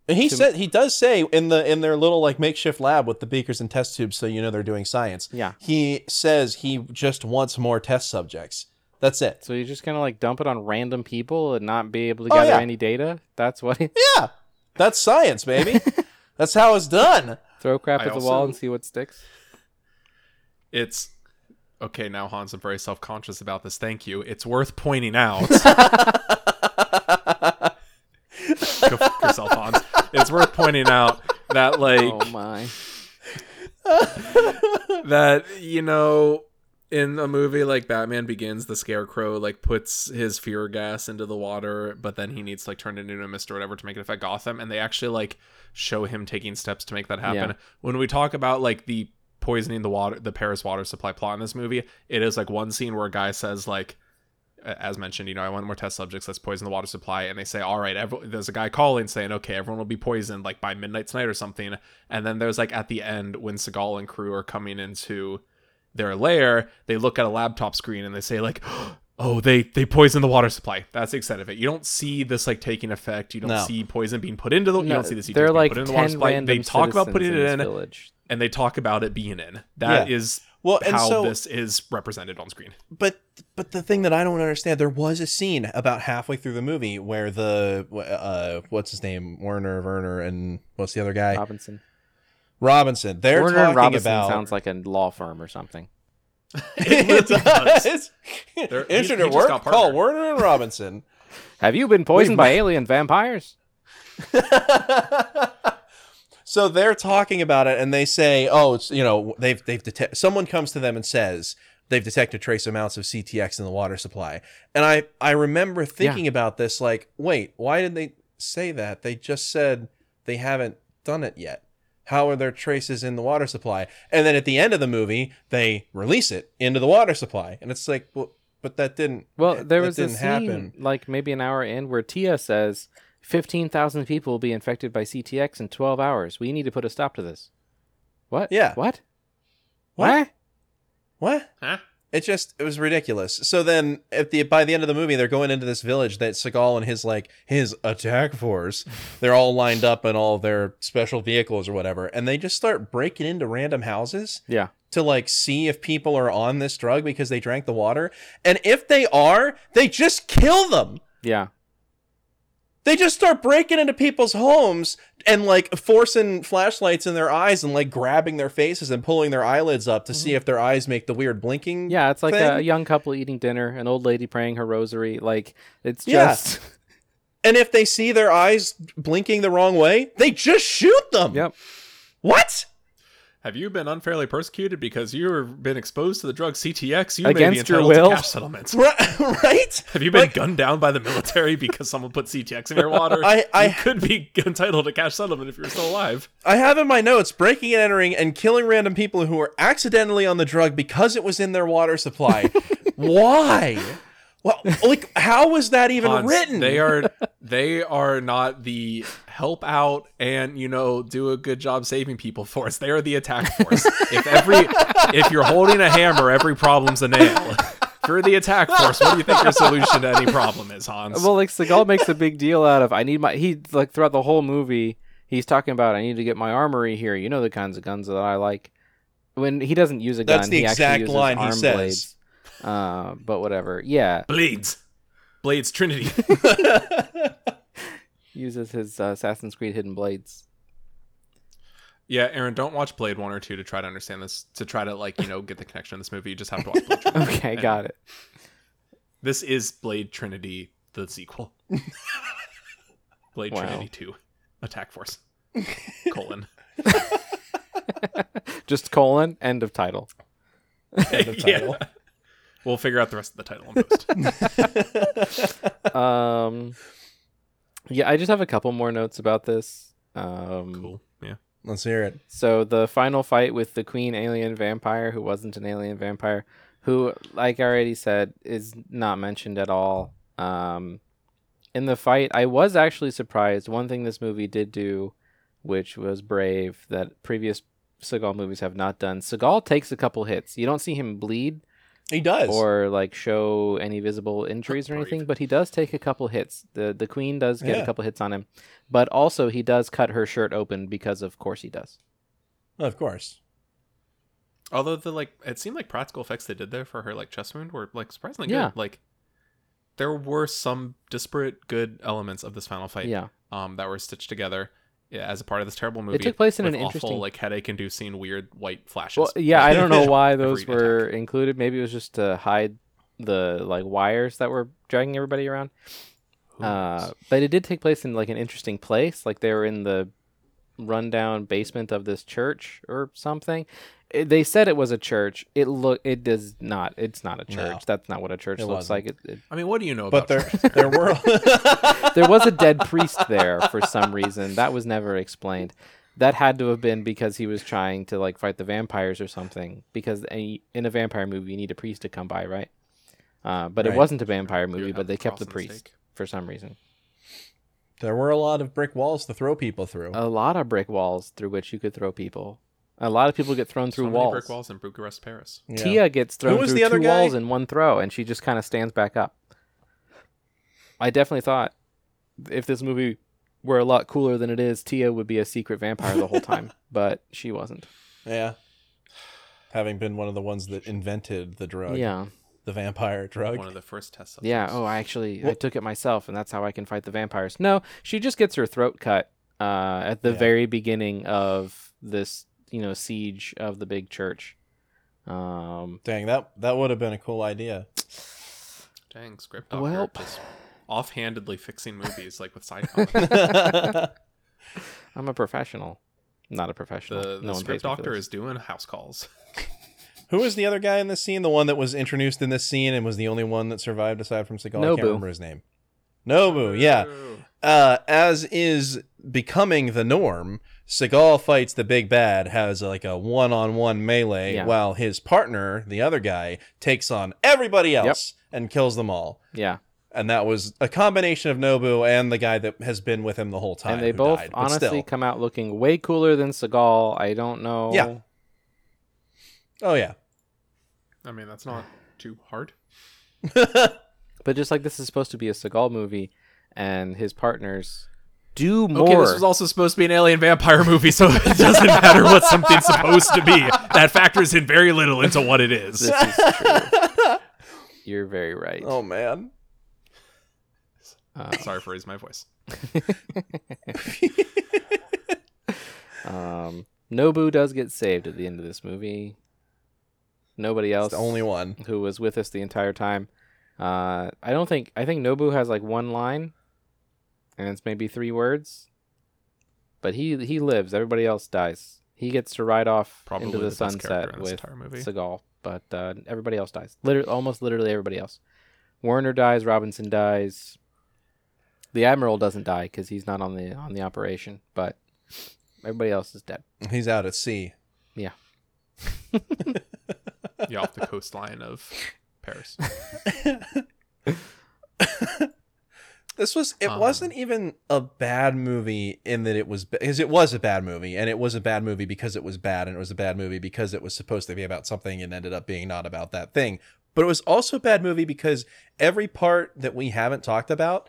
And he to... said he does say in the in their little like makeshift lab with the beakers and test tubes, so you know they're doing science. Yeah. He says he just wants more test subjects. That's it. So you're just gonna like dump it on random people and not be able to gather oh, yeah. any data. That's what. He... Yeah. That's science, baby. That's how it's done. Throw crap at I the also... wall and see what sticks. It's okay now, Hans. I'm very self-conscious about this. Thank you. It's worth pointing out. Go fuck yourself, Hans. It's worth pointing out that, like, oh my, that you know, in a movie like Batman Begins, the Scarecrow like puts his fear gas into the water, but then he needs to like turn it into a mist or whatever to make it affect Gotham, and they actually like show him taking steps to make that happen. Yeah. When we talk about like the poisoning the water the Paris water supply plot in this movie, it is like one scene where a guy says like as mentioned, you know, I want more test subjects. Let's poison the water supply. And they say, all right, every, there's a guy calling saying, okay, everyone will be poisoned like by midnight tonight or something. And then there's like at the end when Seagal and crew are coming into their lair, they look at a laptop screen and they say like, oh, they, they poison the water supply. That's the extent of it. You don't see this like taking effect. You don't no. see poison being put into the, you no, don't see this. They're like ten random citizens. They talk about putting it in village. And they talk about it being in. That yeah. is well, how and so, this is represented on screen. But but the thing that I don't understand, there was a scene about halfway through the movie where the, uh, what's his name? Werner, Werner, and what's the other guy? Robinson. Robinson. They're Werner talking and Robinson about... sounds like a law firm or something. It does. Interested at work? Call Werner and Robinson. Have you been poisoned Wait, by alien vampires? So they're talking about it, and they say, "Oh, it's, you know, they've they've detect." Someone comes to them and says they've detected trace amounts of C T X in the water supply. And I I remember thinking yeah. about this, like, wait, why did they say that? They just said they haven't done it yet. How are there traces in the water supply? And then at the end of the movie, they release it into the water supply, and it's like, well, but that didn't. Well, there was a scene happen. like maybe an hour in where Tia says, fifteen thousand people will be infected by C T X in twelve hours. We need to put a stop to this. What? Yeah. What? What? What? Huh? It just, it was ridiculous. So then at the by the end of the movie, they're going into this village that Seagal and his, like, his attack force, they're all lined up in all their special vehicles or whatever, and they just start breaking into random houses. Yeah. To, like, see if people are on this drug because they drank the water. And if they are, they just kill them. Yeah. They just start breaking into people's homes and, like, forcing flashlights in their eyes and, like, grabbing their faces and pulling their eyelids up to mm-hmm. see if their eyes make the weird blinking Yeah, it's like thing. A young couple eating dinner, an old lady praying her rosary. Like, it's just... Yeah. And if they see their eyes blinking the wrong way, they just shoot them. Yep. What? Have you been unfairly persecuted because you've been exposed to the drug C T X? You Against may be entitled your will. To cash settlements. Right? Have you been like, gunned down by the military because someone put C T X in your water? I, I you could be entitled to cash settlement if you're still alive. I have in my notes breaking and entering and killing random people who were accidentally on the drug because it was in their water supply. Why? Well, like, how was that even Hans, written? They are they are not the help out and, you know, do a good job saving people force. They are the attack force. If every if you're holding a hammer, every problem's a nail. If you're the attack force, what do you think your solution to any problem is, Hans? Well, like, Seagal makes a big deal out of I need my he like throughout the whole movie, he's talking about I need to get my armory here. You know the kinds of guns that I like. When he doesn't use a gun, that's the he exact actually uses line arm he says. Blades. Uh, but whatever. Yeah. Blades. Blades Trinity. Uses his uh, Assassin's Creed hidden blades. Yeah, Aaron, don't watch Blade one or two to try to understand this, to try to, like, you know, get the connection in this movie. You just have to watch Blade Trinity. Okay, and got it. This is Blade Trinity, the sequel. Blade wow. Trinity two. Attack Force. colon. Just colon, end of title. End of title. Yeah. We'll figure out the rest of the title on post. um, yeah, I just have a couple more notes about this. Um, cool. Yeah. Let's hear it. So the final fight with the queen alien vampire, who wasn't an alien vampire, who, like I already said, is not mentioned at all. Um, in the fight, I was actually surprised. One thing this movie did do, which was brave, that previous Seagal movies have not done. Seagal takes a couple hits. You don't see him bleed. He does. Or, like, show any visible injuries or anything, but he does take a couple hits. The the queen does get yeah. a couple hits on him, but also he does cut her shirt open because, of course, he does. Of course. Although, the like it seemed like practical effects they did there for her, like, chest wound were, like, surprisingly yeah. good. Like, there were some disparate good elements of this final fight yeah. um, that were stitched together. Yeah, as a part of this terrible movie. It took place in an awful, interesting... like, headache-inducing weird white flashes. Well, yeah, I don't know why those were attack. included. Maybe it was just to hide the, like, wires that were dragging everybody around. Uh, but it did take place in, like, an interesting place. Like, they were in the rundown basement of this church or something. It, they said it was a church. It look, it does not. It's not a church. No. That's not what a church it looks wasn't. like. It, it, I mean, what do you know about there, churches? There were there was a dead priest there for some reason. That was never explained. That had to have been because he was trying to, like, fight the vampires or something. Because in a vampire movie, you need a priest to come by, right? Uh, but right. It wasn't a vampire movie, but they kept the priest mistake. for some reason. There were a lot of brick walls to throw people through. A lot of brick walls through which you could throw people. A lot of people get thrown through so walls. Many brick walls in Bucharest, Paris. Yeah. Tia gets thrown through two guy? walls in one throw, and she just kind of stands back up. I definitely thought if this movie were a lot cooler than it is, Tia would be a secret vampire the whole time, but she wasn't. Yeah. Having been one of the ones that invented the drug. Yeah. The vampire drug. One of the first test subjects. Yeah. Oh, I actually well, I took it myself, and that's how I can fight the vampires. No, she just gets her throat cut uh, at the yeah. very beginning of this, you know, siege of the big church. Um, Dang, that that would have been a cool idea. Dang, script doctor. Well, offhandedly fixing movies like with side comments. I'm a professional, not a professional. The, the no script doctor is doing house calls. Who was the other guy in this scene? The one that was introduced in this scene and was the only one that survived aside from Seagal. Nobu. I can't remember his name. Nobu, yeah. Uh, as is becoming the norm, Seagal fights the big bad, has like a one-on-one melee, yeah. while his partner, the other guy, takes on everybody else yep. and kills them all. Yeah. And that was a combination of Nobu and the guy that has been with him the whole time. And they both died, honestly come out looking way cooler than Seagal. I don't know. Yeah. Oh, yeah. I mean, that's not too hard. But just like this is supposed to be a Seagal movie, and his partners do more. Okay, this was also supposed to be an alien vampire movie, so it doesn't matter what something's supposed to be. That factors in very little into what it is. This is true. You're very right. Oh, man. Uh, Sorry for raising my voice. um... Nobu does get saved at the end of this movie. Nobody else. It's the only one who was with us the entire time. Uh, I don't think. I think Nobu has like one line, and it's maybe three words. But he he lives. Everybody else dies. He gets to ride off Probably into the, the sunset with Seagal, but uh, everybody else dies. Literally, almost literally everybody else. Werner dies. Robinson dies. The Admiral doesn't die because he's not on the on the operation, but. Everybody else is dead. He's out at sea. Yeah. Yeah, off the coastline of Paris. This was, it um, wasn't even a bad movie in that it was, because it was a bad movie, and it was a bad movie because it was bad, and it was a bad movie because it was supposed to be about something and ended up being not about that thing. But it was also a bad movie because every part that we haven't talked about,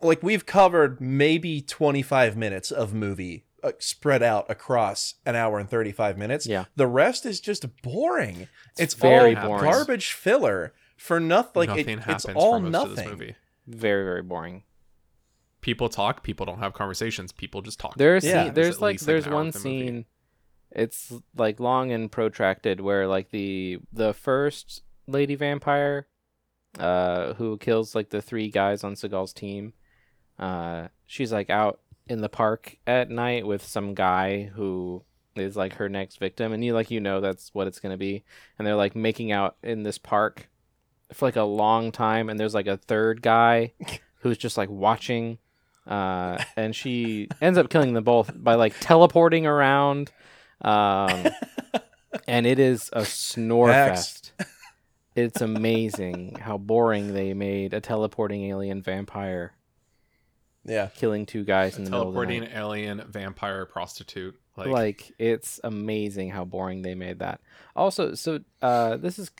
like, we've covered maybe twenty-five minutes of movie uh, spread out across an hour and thirty-five minutes. Yeah. The rest is just boring. It's, it's very all boring. Garbage filler for noth- like nothing. It, it's all nothing. Movie. Very, very boring. People talk. People don't have conversations. People just talk. There's, yeah. se- there's, there's like, there's one scene. Movie. It's like long and protracted where like the, the first lady vampire uh who kills like the three guys on Seagal's team, uh she's like out in the park at night with some guy who is like her next victim, and you like you know that's what it's gonna be, and they're like making out in this park for like a long time, and there's like a third guy who's just like watching, uh and she ends up killing them both by like teleporting around, um and it is a snore fest. It's amazing how boring they made a teleporting alien vampire. Yeah. Killing two guys a in the middle of the night. Teleporting alien vampire prostitute. Like. like, it's amazing how boring they made that. Also, so uh, this is...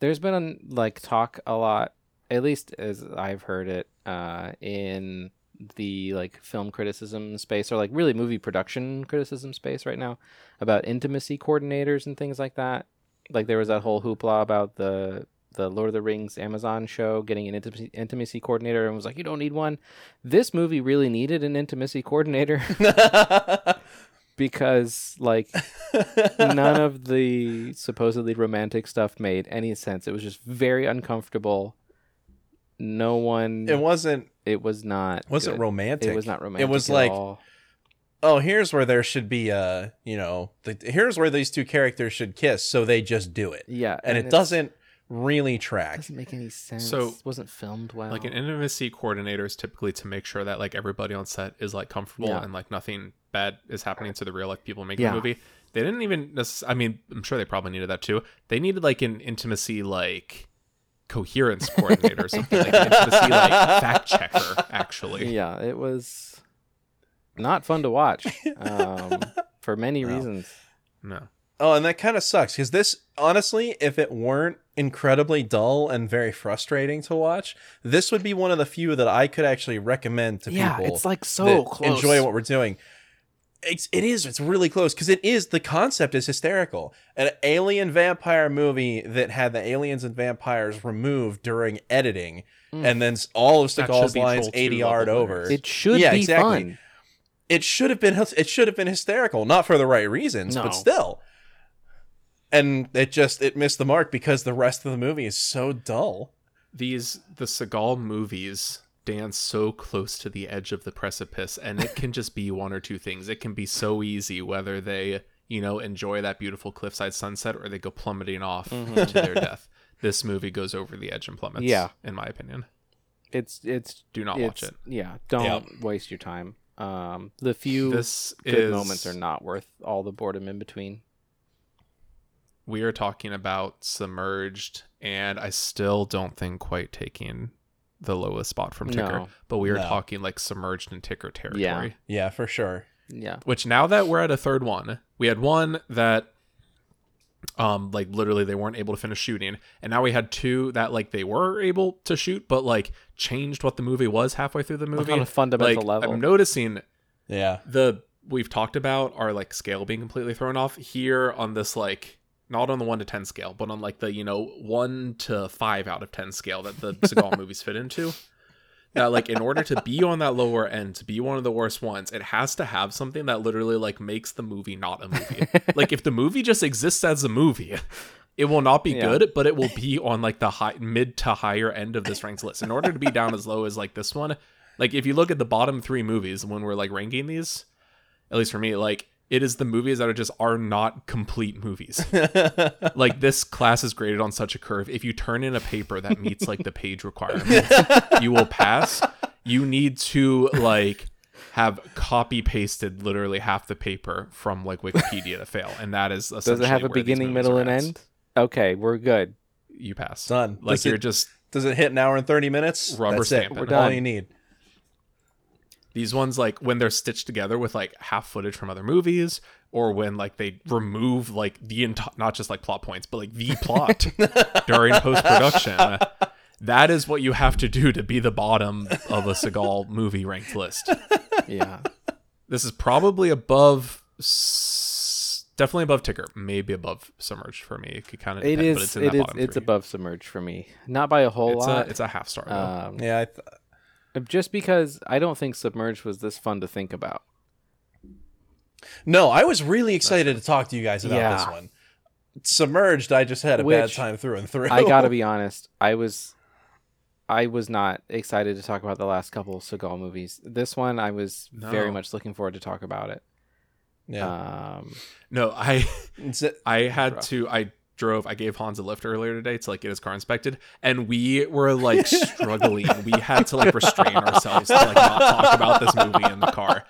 There's been, like, talk a lot, at least as I've heard it, uh, in the, like, film criticism space, or, like, really movie production criticism space right now, about intimacy coordinators and things like that. Like, there was that whole hoopla about the the Lord of the Rings Amazon show getting an intimacy, intimacy coordinator, and was like, you don't need one. This movie really needed an intimacy coordinator because, like, none of the supposedly romantic stuff made any sense. It was just very uncomfortable. No one... It wasn't... It was not... It wasn't good. romantic. It was not romantic It was at like... all. Oh, here's where there should be a, you know, the, here's where these two characters should kiss, so they just do it. Yeah. And, and it doesn't really track. It doesn't make any sense. So, it wasn't filmed well. Like, an intimacy coordinator is typically to make sure that, like, everybody on set is, like, comfortable yeah. and, like, nothing bad is happening to the real, like, people making yeah. the movie. They didn't even necess- I mean, I'm sure they probably needed that too. They needed like an intimacy, like coherence coordinator or something, like an intimacy, like fact checker, actually. Yeah, it was not fun to watch um, for many no. reasons. No. Oh, and that kind of sucks because this, honestly, if it weren't incredibly dull and very frustrating to watch, this would be one of the few that I could actually recommend to yeah, people. Yeah, it's like so close. Enjoy what we're doing. It's, it is. It's really close because it is. The concept is hysterical. An alien vampire movie that had the aliens and vampires removed during editing, mm. and then all of Seagal's lines A D R'd over. It should yeah, be exactly. fun. It should have been. It should have been hysterical, not for the right reasons, no. but still. And it just it missed the mark because the rest of the movie is so dull. These the Seagal movies. Dance so close to the edge of the precipice, and it can just be one or two things. It can be so easy whether they, you know, enjoy that beautiful cliffside sunset or they go plummeting off mm-hmm. to their death. This movie goes over the edge and plummets. Yeah, in my opinion, it's it's do not it's, watch it. Yeah, don't yeah. waste your time. Um, the few this good is, moments are not worth all the boredom in between. We are talking about Submerged, and I still don't think quite taking the lowest spot from Ticker, no, but we are no. talking like Submerged in Ticker territory. Yeah. yeah, for sure. Yeah. Which now that we're at a third one, we had one that, um, like literally they weren't able to finish shooting, and now we had two that like they were able to shoot, but like changed what the movie was halfway through the movie on a fundamental like, level. I'm noticing. Yeah. The we've talked about our like scale being completely thrown off here on this like. Not on the one to ten scale, but on like the, you know, one to five out of ten scale that the Seagal movies fit into. That like in order to be on that lower end, to be one of the worst ones, it has to have something that literally like makes the movie not a movie. Like if the movie just exists as a movie, it will not be yeah. good, but it will be on like the high, mid to higher end of this ranked list. In order to be down as low as like this one, like if you look at the bottom three movies when we're like ranking these, at least for me, like, it is the movies that are just are not complete movies. Like this class is graded on such a curve. If you turn in a paper that meets like the page requirements, you will pass. You need to like have copy pasted literally half the paper from like Wikipedia to fail, and that is essentially does it have a beginning, middle, and end? Okay, we're good. You pass. Done. Like does you're it, just does it hit an hour and thirty minutes? Rubber stamp. We're done. All you need. These ones, like, when they're stitched together with, like, half footage from other movies, or when, like, they remove, like, the entire, not just, like, plot points, but, like, the plot during post-production, that is what you have to do to be the bottom of a Seagal movie ranked list. Yeah. This is probably above, s- definitely above Ticker, maybe above Submerged for me. It could kind of depend, it is, but it's in it that is, bottom It's three. Above Submerged for me. Not by a whole it's lot. A, it's a half star, um, though. Yeah, I... Th- Just because I don't think Submerged was this fun to think about. No, I was really excited to talk to you guys about yeah. this one. Submerged, I just had a Which, bad time through and through. I gotta be honest, I was, I was not excited to talk about the last couple of Seagal movies. This one, I was no. very much looking forward to talk about it. Yeah. Um, no, I, I had rough. to, I. drove I gave Hans a lift earlier today to like get his car inspected, and we were like struggling. We had to like restrain ourselves to like not talk about this movie in the car.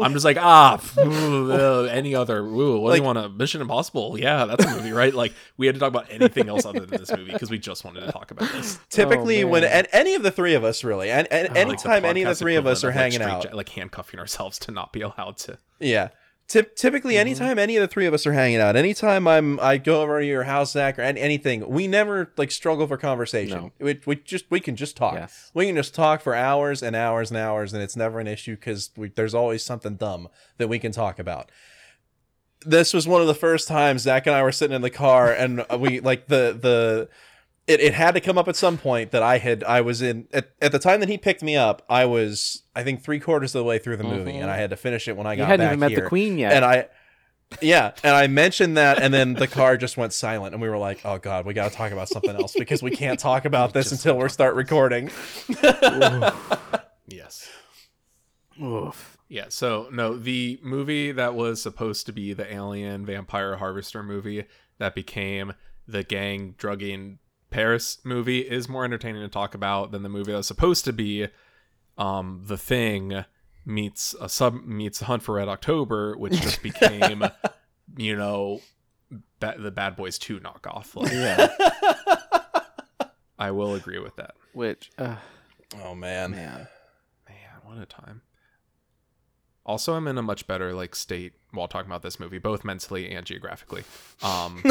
I'm just like ah pff, any other ooh, what like, do you want a Mission Impossible? Yeah, that's a movie, right? Like we had to talk about anything else other than this movie because we just wanted to talk about this. Typically oh, when and any of the three of us really and, and oh, anytime like any of the three of us are of, like, hanging out like handcuffing ourselves to not be allowed to yeah typically anytime mm-hmm. any of the three of us are hanging out, anytime i'm i go over to your house, Zach, or anything, we never like struggle for conversation. No. we, we just we can just talk. Yes. We can just talk for hours and hours and hours, and it's never an issue because there's always something dumb that we can talk about. This was one of the first times Zach and I were sitting in the car, and we like the the It it had to come up at some point that I had I was in at, at the time that he picked me up. I was I think three quarters of the way through the mm-hmm. movie, and I had to finish it when I got back here. You hadn't even met the Queen yet, and I yeah, and I mentioned that, and then the car just went silent, and we were like, oh god, we got to talk about something else because we can't talk about this until we start recording. Yes. Oof. Yeah. So no, the movie that was supposed to be the alien vampire harvester movie that became the gang drugging Paris movie is more entertaining to talk about than the movie that was supposed to be um The Thing meets a sub meets Hunt for Red October, which just became you know, ba- the Bad Boys two knockoff. Like, yeah. I will agree with that. Which, uh, oh man, man, man, what a time. Also, I'm in a much better like state while talking about this movie, both mentally and geographically. Um,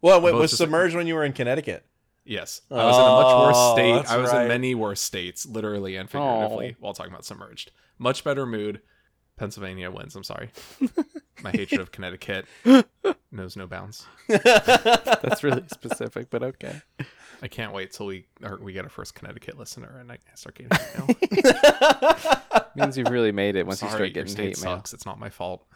well, wait, was submerged like, when you were in Connecticut? Yes, I was oh, in a much worse state. I was right. in many worse states, literally and figuratively, oh. while talking about Submerged. Much better mood. Pennsylvania wins. I'm sorry. My hatred of Connecticut knows no bounds. That's really specific, but okay. I can't wait till we or we get our first Connecticut listener, and I start getting hate mail. Means you've really made it once sorry, you start getting your hate sucks. Mail. It's not my fault.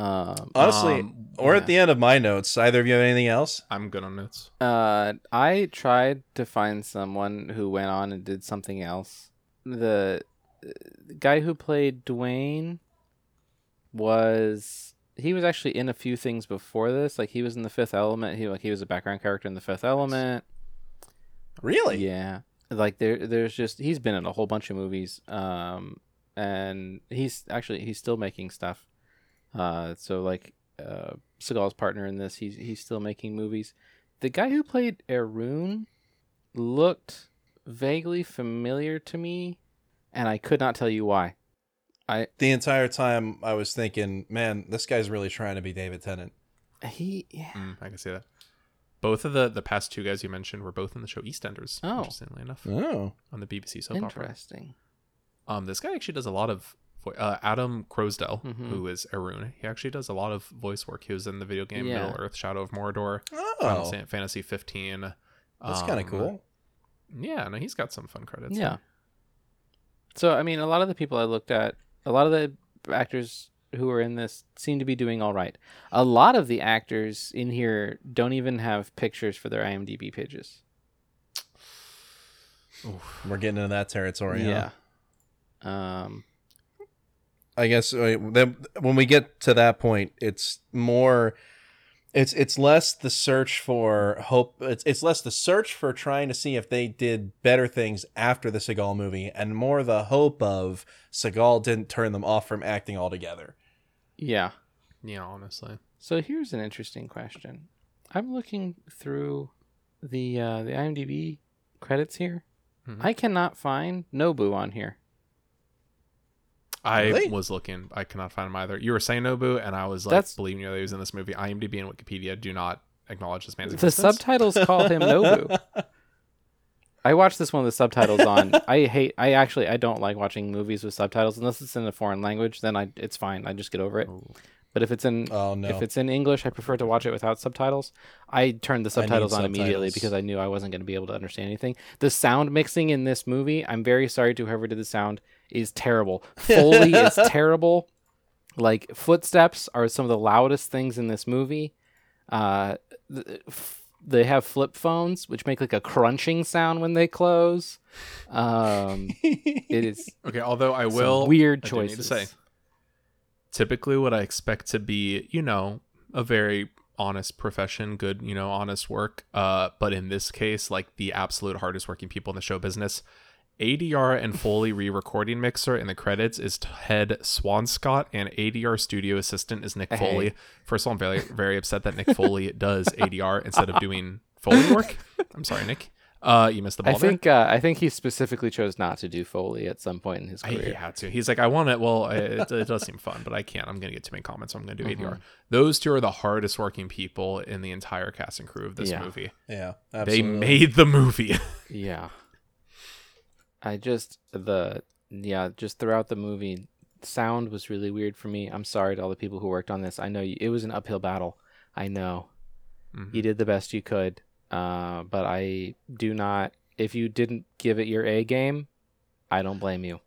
Um, Honestly, um, we're yeah. at the end of my notes. Either of you have anything else? I'm good on notes. Uh, I tried to find someone who went on and did something else. The, the guy who played Dwayne was he was actually in a few things before this. Like he was in The Fifth Element. He like he was a background character in The Fifth Element. Really? Yeah. Like there, there's just he's been in a whole bunch of movies. Um, and he's actually he's still making stuff. Uh, so like, uh, Seagal's partner in this, he's he's still making movies. The guy who played Irune looked vaguely familiar to me, and I could not tell you why. I the entire time I was thinking, man, this guy's really trying to be David Tennant. He, yeah, mm, I can see that. Both of the the past two guys you mentioned were both in the show EastEnders. Oh, interestingly enough, oh, on the B B C soap opera. Interesting. Um, this guy actually does a lot of. Uh, Adam Crosdell, mm-hmm. who is Irune, he actually does a lot of voice work. He was in the video game yeah. Middle Earth: Shadow of Mordor, oh. Final Fantasy fifteen. That's um, kind of cool. Yeah, no, he's got some fun credits. Yeah. There. So I mean, a lot of the people I looked at, a lot of the actors who are in this seem to be doing all right. A lot of the actors in here don't even have pictures for their IMDb pages. Oof. We're getting into that territory. Yeah. Huh? Um. I guess when we get to that point, it's more, it's it's less the search for hope. It's it's less the search for trying to see if they did better things after the Seagal movie, and more the hope of Seagal didn't turn them off from acting altogether. Yeah, yeah, honestly. So here's an interesting question. I'm looking through the uh, the IMDb credits here. Mm-hmm. I cannot find Nobu on here. I really? was looking. I cannot find him either. You were saying Nobu, and I was like, That's... believing you that he was in this movie. IMDb and Wikipedia do not acknowledge this man's existence. The subtitles call him Nobu. I watched this one with the subtitles on. I hate. I actually. I don't like watching movies with subtitles unless it's in a foreign language. Then I. It's fine. I just get over it. Ooh. But if it's in. Oh, no. If it's in English, I prefer to watch it without subtitles. I turned the subtitles on subtitles. immediately because I knew I wasn't going to be able to understand anything. The sound mixing in this movie. I'm very sorry to whoever did the sound. Is terrible. Foley is terrible. Like footsteps are some of the loudest things in this movie. Uh, th- f- they have flip phones, which make like a crunching sound when they close. Um, it is okay. Although I will weird choices. I do need to say, typically, what I expect to be, you know, a very honest profession, good, you know, honest work. Uh, but in this case, like the absolute hardest working people in the show business. A D R and Foley re-recording mixer in the credits is Ted Swanscott, and A D R studio assistant is Nick hey. Foley. First of all, I'm very, very upset that Nick Foley does A D R instead of doing Foley work. I'm sorry, Nick. Uh, you missed the ball I there. Think, uh, I think he specifically chose not to do Foley at some point in his career. He had to. He's like, I want it. Well, it, it does seem fun, but I can't. I'm going to get too many comments, so I'm going to do mm-hmm. A D R. Those two are the hardest working people in the entire cast and crew of this yeah. movie. Yeah, absolutely. They made the movie. yeah. I just the yeah just throughout the movie sound was really weird for me. I'm sorry to all the people who worked on this. I know you, it was an uphill battle. I know mm-hmm. you did the best you could, uh, but I do not. If you didn't give it your A game, I don't blame you.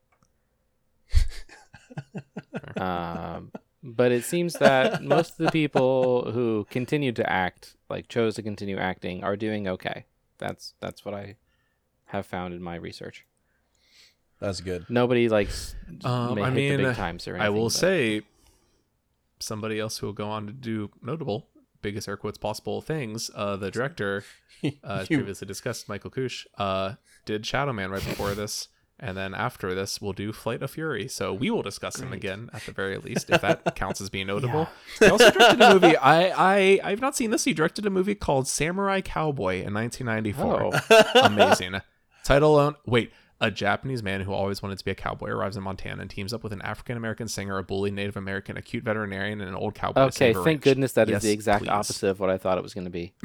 um, but it seems that most of the people who continued to act, like chose to continue acting, are doing okay. That's that's what I have found in my research. That's good. Nobody likes um, I mean, the big times or anything. I will but. say somebody else who will go on to do notable, biggest air quotes possible things, uh, the director, uh, as previously discussed, Michael Keusch, uh, did Shadow Man right before this And then after this, we'll do Flight of Fury. So we will discuss Great. them again at the very least, if that counts as being notable. Yeah. He also directed a movie. I, I, I've not seen this. He directed a movie called Samurai Cowboy in nineteen ninety-four. Oh. Amazing. Title alone. Wait. A Japanese man who always wanted to be a cowboy arrives in Montana and teams up with an African-American singer, a bully Native American, a cute veterinarian, and an old cowboy. Okay, thank ranch. goodness that yes, is the exact please. opposite of what I thought it was going to be.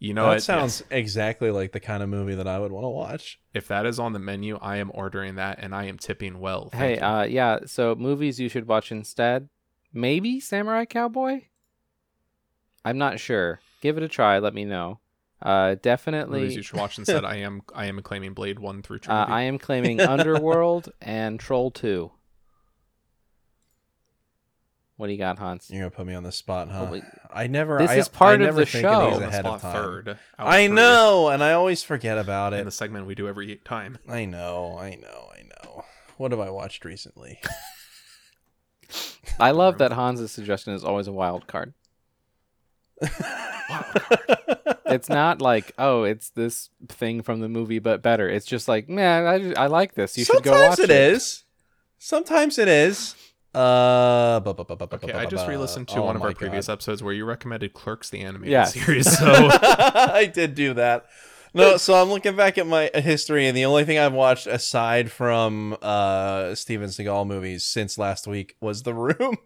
You know, that it sounds yes. exactly like the kind of movie that I would want to watch. If that is on the menu, I am ordering that, and I am tipping well. Hey, uh, yeah, so movies you should watch instead, maybe Samurai Cowboy? I'm not sure. Give it a try. Let me know. Uh, definitely. Movies you should watch instead, I am I am claiming Blade one through Trinity. Uh, I am claiming Underworld and Troll two. What do you got, Hans? You're gonna put me on the spot, huh? Holy... I never. This I, is part I of the show. Of ahead of time. Third, I third. know, and I always forget about it. In the segment we do every time. I know, I know, I know. What have I watched recently? I love that Hans's suggestion is always a wild card. Wild card. It's not like, oh, it's this thing from the movie but better. It's just like, man, I, I like this. You Sometimes should go watch it. Sometimes it is. Sometimes it is. Uh, bu- bu- bu- bu- okay, bu- bu- I just re-listened to oh one of our God. previous episodes where you recommended Clerks the animated yes. series. So I did do that. No, so I'm looking back at my history, and the only thing I've watched aside from uh Steven Seagal movies since last week was The Room,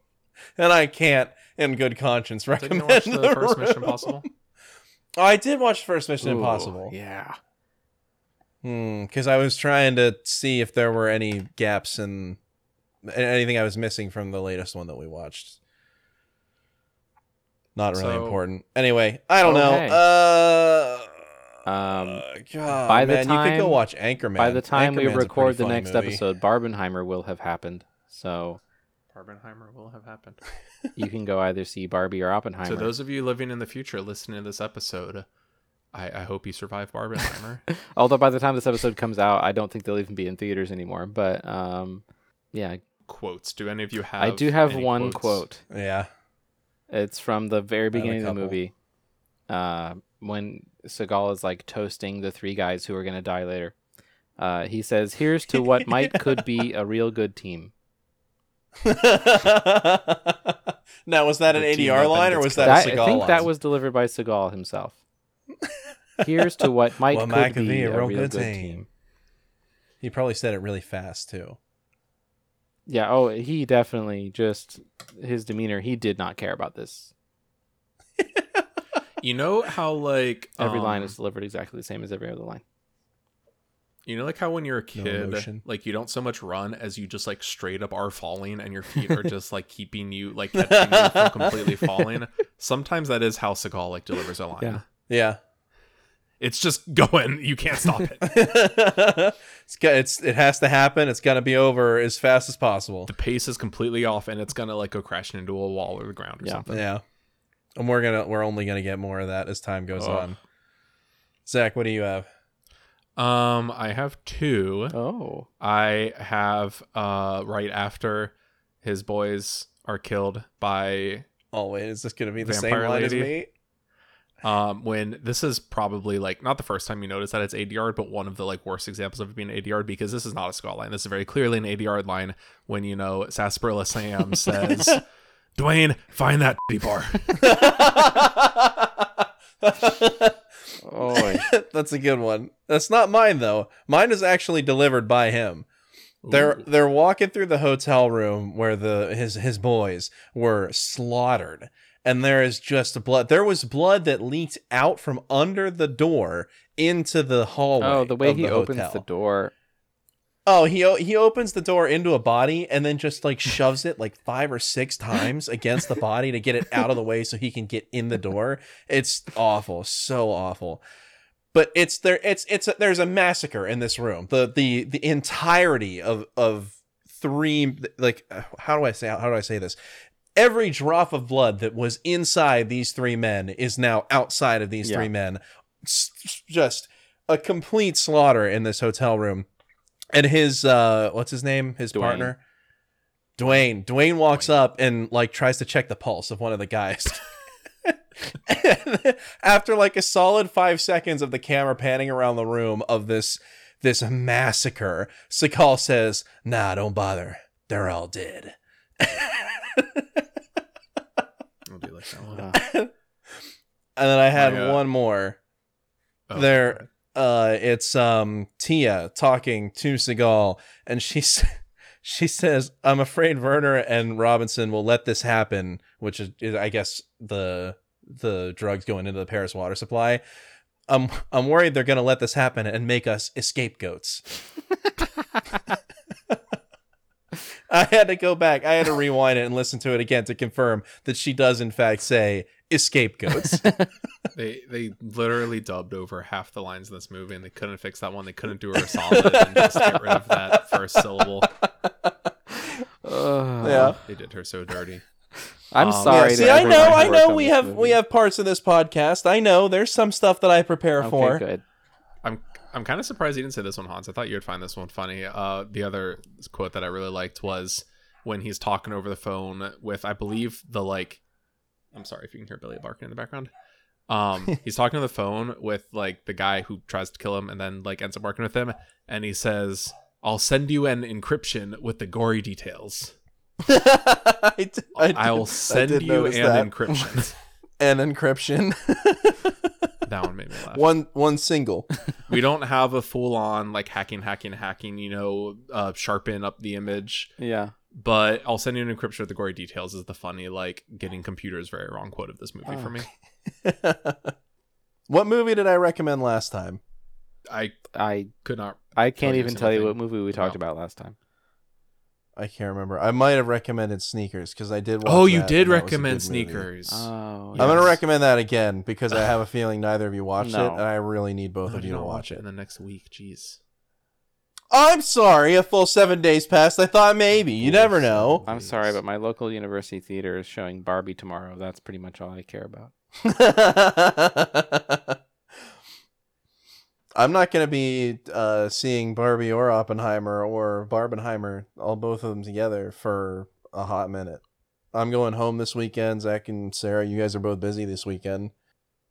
and I can't, in good conscience, recommend Didn't you watch the, the first Room. Mission Impossible. Oh, I did watch the first Mission Ooh, Impossible. Yeah. Because hmm, I was trying to see if there were any gaps in. Anything I was missing from the latest one that we watched. Not really so, important. Anyway, I don't okay. know. Uh, um, God, by the man, time, you could go watch Anchorman. By the time we record the next movie. episode, Barbenheimer will have happened. So Barbenheimer will have happened. You can go either see Barbie or Oppenheimer. So those of you living in the future listening to this episode, I, I hope you survive Barbenheimer. Although by the time this episode comes out, I don't think they'll even be in theaters anymore. But um, yeah. Quotes. Do any of you have? I do have one quotes? quote. Yeah, it's from the very beginning of the movie, uh, when Seagal is like toasting the three guys who are gonna die later. Uh, he says, "Here's to what might could be a real good team." Now, was that an A D R line or was that a Seagal line? I think that was delivered by Seagal himself. Here's to what might could be a real good team. He probably said it really fast too. Yeah, oh, he definitely just, his demeanor, he did not care about this. You know how, like... Every um, line is delivered exactly the same as every other line. You know, like how when you're a kid, no like, you don't so much run as you just, like, straight up are falling, and your feet are just, like, keeping you, like, catching you from completely falling? Sometimes that is how Seagal, like, delivers a line. Yeah. Yeah. It's just going. You can't stop it. it's, it's it has to happen. It's gonna be over as fast as possible. The pace is completely off, and it's gonna like go crashing into a wall or the ground or yeah. something. Yeah, and we're gonna we're only gonna get more of that as time goes oh. on. Zach, what do you have? Um, I have two. Oh, I have uh right after his boys are killed by. Oh wait, is this gonna be the same line as me? Um, when this is probably like not the first time you notice that it's A D R, but one of the like worst examples of it being A D R, because this is not a Seagal line. This is very clearly an A D R line when, you know, Sarsaparilla Sam says, Dwayne, find that bar. Oh, that's a good one. That's not mine though. Mine is actually delivered by him. Ooh. They're they're walking through the hotel room where the his his boys were slaughtered. And there is just blood. There was blood that leaked out from under the door into the hallway. Oh, the way he opens the door. Oh, he he opens the door into a body and then just like shoves it like five or six times against the body to get it out of the way so he can get in the door. It's awful, so awful. But it's there. It's it's a, there's a massacre in this room. The the the entirety of of three like how do I say how do I say this. Every drop of blood that was inside these three men is now outside of these yeah. three men. It's just a complete slaughter in this hotel room. And his, uh, what's his name? His Dwayne. partner? Dwayne. Dwayne walks Dwayne. up and, like, tries to check the pulse of one of the guys. And after, like, a solid five seconds of the camera panning around the room of this this massacre. Seagal says, nah, don't bother. They're all dead. I'll do like that one. Uh, and then I had I, uh, one more. Oh, there, right. uh, it's um, Tia talking to Seagal, and she she says, "I'm afraid Werner and Robinson will let this happen," which is, is I guess, the the drugs going into the Paris water supply. I'm I'm worried they're gonna let this happen and make us scapegoats. I had to go back. I had to rewind it and listen to it again to confirm that she does, in fact, say scapegoats. they they literally dubbed over half the lines in this movie, and they couldn't fix that one. They couldn't do her a solid and just get rid of that first syllable. Uh, yeah, they did her so dirty. I'm um, sorry. Yeah, see, I know, I know. We have movie. we have parts of this podcast. I know there's some stuff that I prepare okay, for. Good. I'm. I'm kind of surprised you didn't say this one, Hans. I thought you'd find this one funny. Uh, the other quote that I really liked was when he's talking over the phone with, I believe, the like, I'm sorry if you can hear Billy barking in the background. Um, he's talking on the phone with like the guy who tries to kill him and then like ends up working with him. And he says, "I'll send you an encryption with the gory details." I, did, I, did, I will send I you an that. encryption. An encryption. That one made me laugh. One one single. We don't have a full on like hacking, hacking, hacking, you know, uh, sharpen up the image. Yeah. But I'll send you an encryption with the gory details is the funny, like, getting computers very wrong quote of this movie oh. for me. What movie did I recommend last time? I I could not. I can't even tell you what movie we talked no. about last time. I can't remember. I might have recommended Sneakers because I did watch Oh, you did recommend Sneakers. Movie. Oh, yes. I'm going to recommend that again because I have a feeling neither of you watched no. it, and I really need both no, of you to watch it. In the next week, jeez. I'm sorry. A full seven days passed. I thought maybe. You never know. I'm sorry, but my local university theater is showing Barbie tomorrow. That's pretty much all I care about. I'm not going to be uh, seeing Barbie or Oppenheimer or Barbenheimer, all both of them together, for a hot minute. I'm going home this weekend. Zach and Sarah, you guys are both busy this weekend.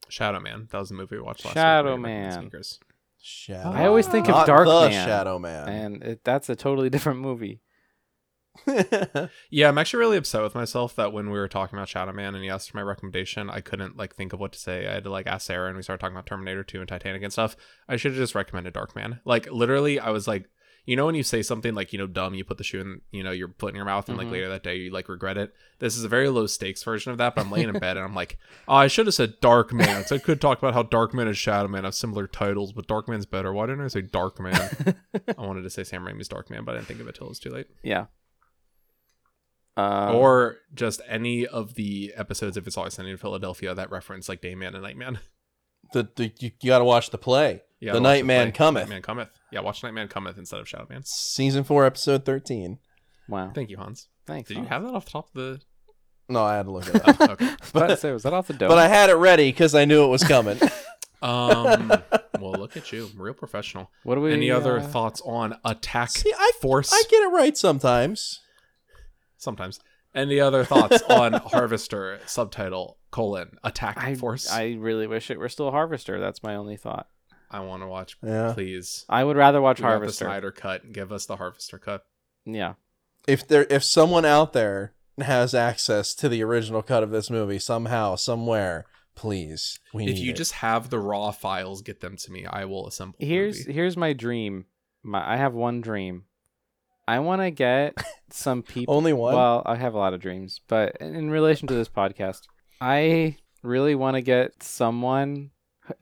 Shadow Man. That was the movie we watched last Shadow Man. Sneakers. Shadow Man. I always think not of Dark the Man. Shadow Man. And it, that's a totally different movie. Yeah, I'm actually really upset with myself that when we were talking about Shadow Man and he asked for my recommendation, I couldn't like think of what to say. I had to like ask Sarah, and we started talking about Terminator two and Titanic and stuff. I should have just recommended Dark Man. Like literally, I was like, you know, when you say something like, you know, dumb, you put the shoe in, you know, your foot in your mouth, and mm-hmm. like later that day you like regret it. This is a very low stakes version of that. But I'm laying in bed and I'm like, oh, I should have said Dark Man. So I could talk about how Dark Man and Shadow Man have similar titles, but Dark Man's better. Why didn't I say Dark Man? I wanted to say Sam Raimi's Dark Man, but I didn't think of it till it was too late. Yeah. Um, or just any of the episodes of It's Always Sunny in Philadelphia that reference like Dayman and Nightman. The, the you, you got to watch the play. The Nightman Cometh. Nightman Cometh. Yeah, watch Nightman Cometh instead of Shadow Man. Season four, episode thirteen. Wow. Thank you, Hans. Thanks. Did Hans. you have that off the top of the? No, I had to look it up. Oh, okay. But was that off the dome? But I had it ready because I knew it was coming. um. Well, look at you, real professional. What do we? Any uh... other thoughts on Attack See, I, Force? I get it right sometimes. Sometimes. Any other thoughts on Harvester? Subtitle colon Attack I, Force. I really wish it were still Harvester. That's my only thought. I want to watch. Yeah. Please. I would rather watch we Harvester. Give us the Snyder cut and give us the Harvester cut. Yeah. If there, if someone out there has access to the original cut of this movie somehow, somewhere, please. We if need you it. Just have the raw files, get them to me. I will assemble. Here's the movie. Here's my dream. My I have one dream. I want to get some people. Only one? Well, I have a lot of dreams, but in relation to this podcast, I really want to get someone,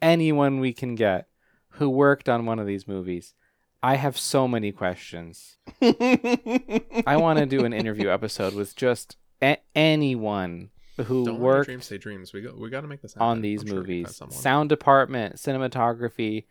anyone we can get, who worked on one of these movies. I have so many questions. I want to do an interview episode with just a- anyone who Don't worked dreams, say dreams. We go, we got to make this happen. On these I'm movies. Sure Sound department, cinematography,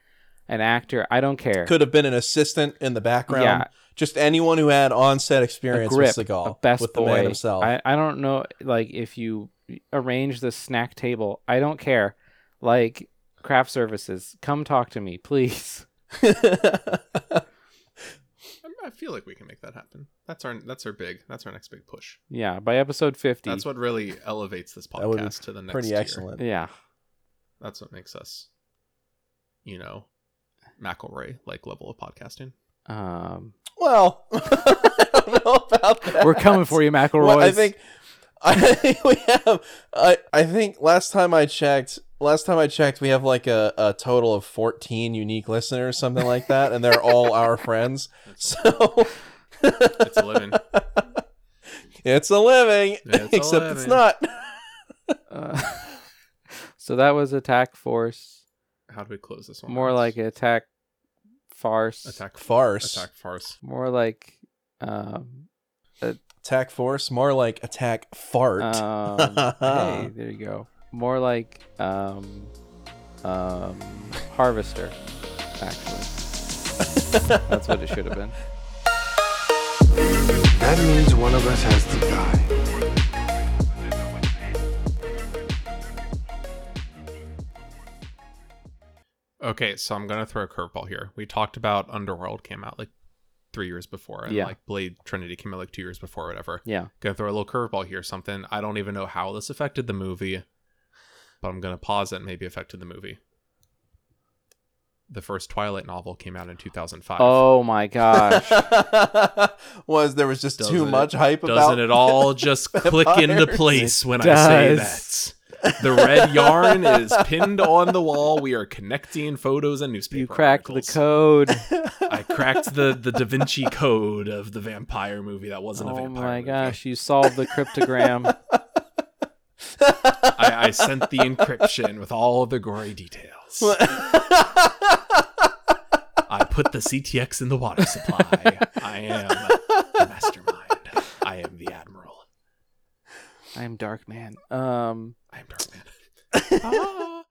an actor, I don't care. Could have been an assistant in the background. Yeah. Just anyone who had on-set experience a grip, with Seagal, a best with the boy. Man himself. I, I don't know, like, if you arrange the snack table, I don't care. Like, craft services, come talk to me, please. I feel like we can make that happen. That's our that's our big, that's our next big push. Yeah, by episode fifty. That's what really elevates this podcast to the next pretty tier. Excellent. Yeah. That's what makes us, you know... McElroy like level of podcasting. Um, well, I don't know about that. We're coming for you, McElroy. Well, I think I think we have. I I think last time I checked, last time I checked, we have like a, a total of fourteen unique listeners, something like that, and they're all our friends. So it's a living. It's a living, it's except a living. It's not. uh, so that was Attack Force. How do we close this one? More else? Like Attack Farce. Attack Farce. Attack Farce. More like... Um, a- Attack Force. More like Attack Fart. Um, hey, there you go. More like um, um, Harvester, actually. That's what it should have been. That means one of us has to die. Okay, so I'm gonna throw a curveball here. We talked about Underworld came out like three years before, and yeah. like Blade Trinity came out like two years before, or whatever. Yeah, gonna throw a little curveball here. Something I don't even know how this affected the movie, but I'm gonna pause that maybe affected the movie. The first Twilight novel came out in two thousand five. Oh my gosh. was there was just doesn't too it, much hype doesn't about Doesn't it all just click into place it when does. I say that? The red yarn is pinned on the wall. We are connecting photos and newspaper You cracked articles. The code. I cracked the, the Da Vinci code of the vampire movie. That wasn't oh a vampire Oh my movie. Gosh, you solved the cryptogram. I, I sent the encryption with all the gory details. I put the C T X in the water supply. I am the mastermind. I am the admiral. I am Dark Man. Um, I am Dark Man. ah.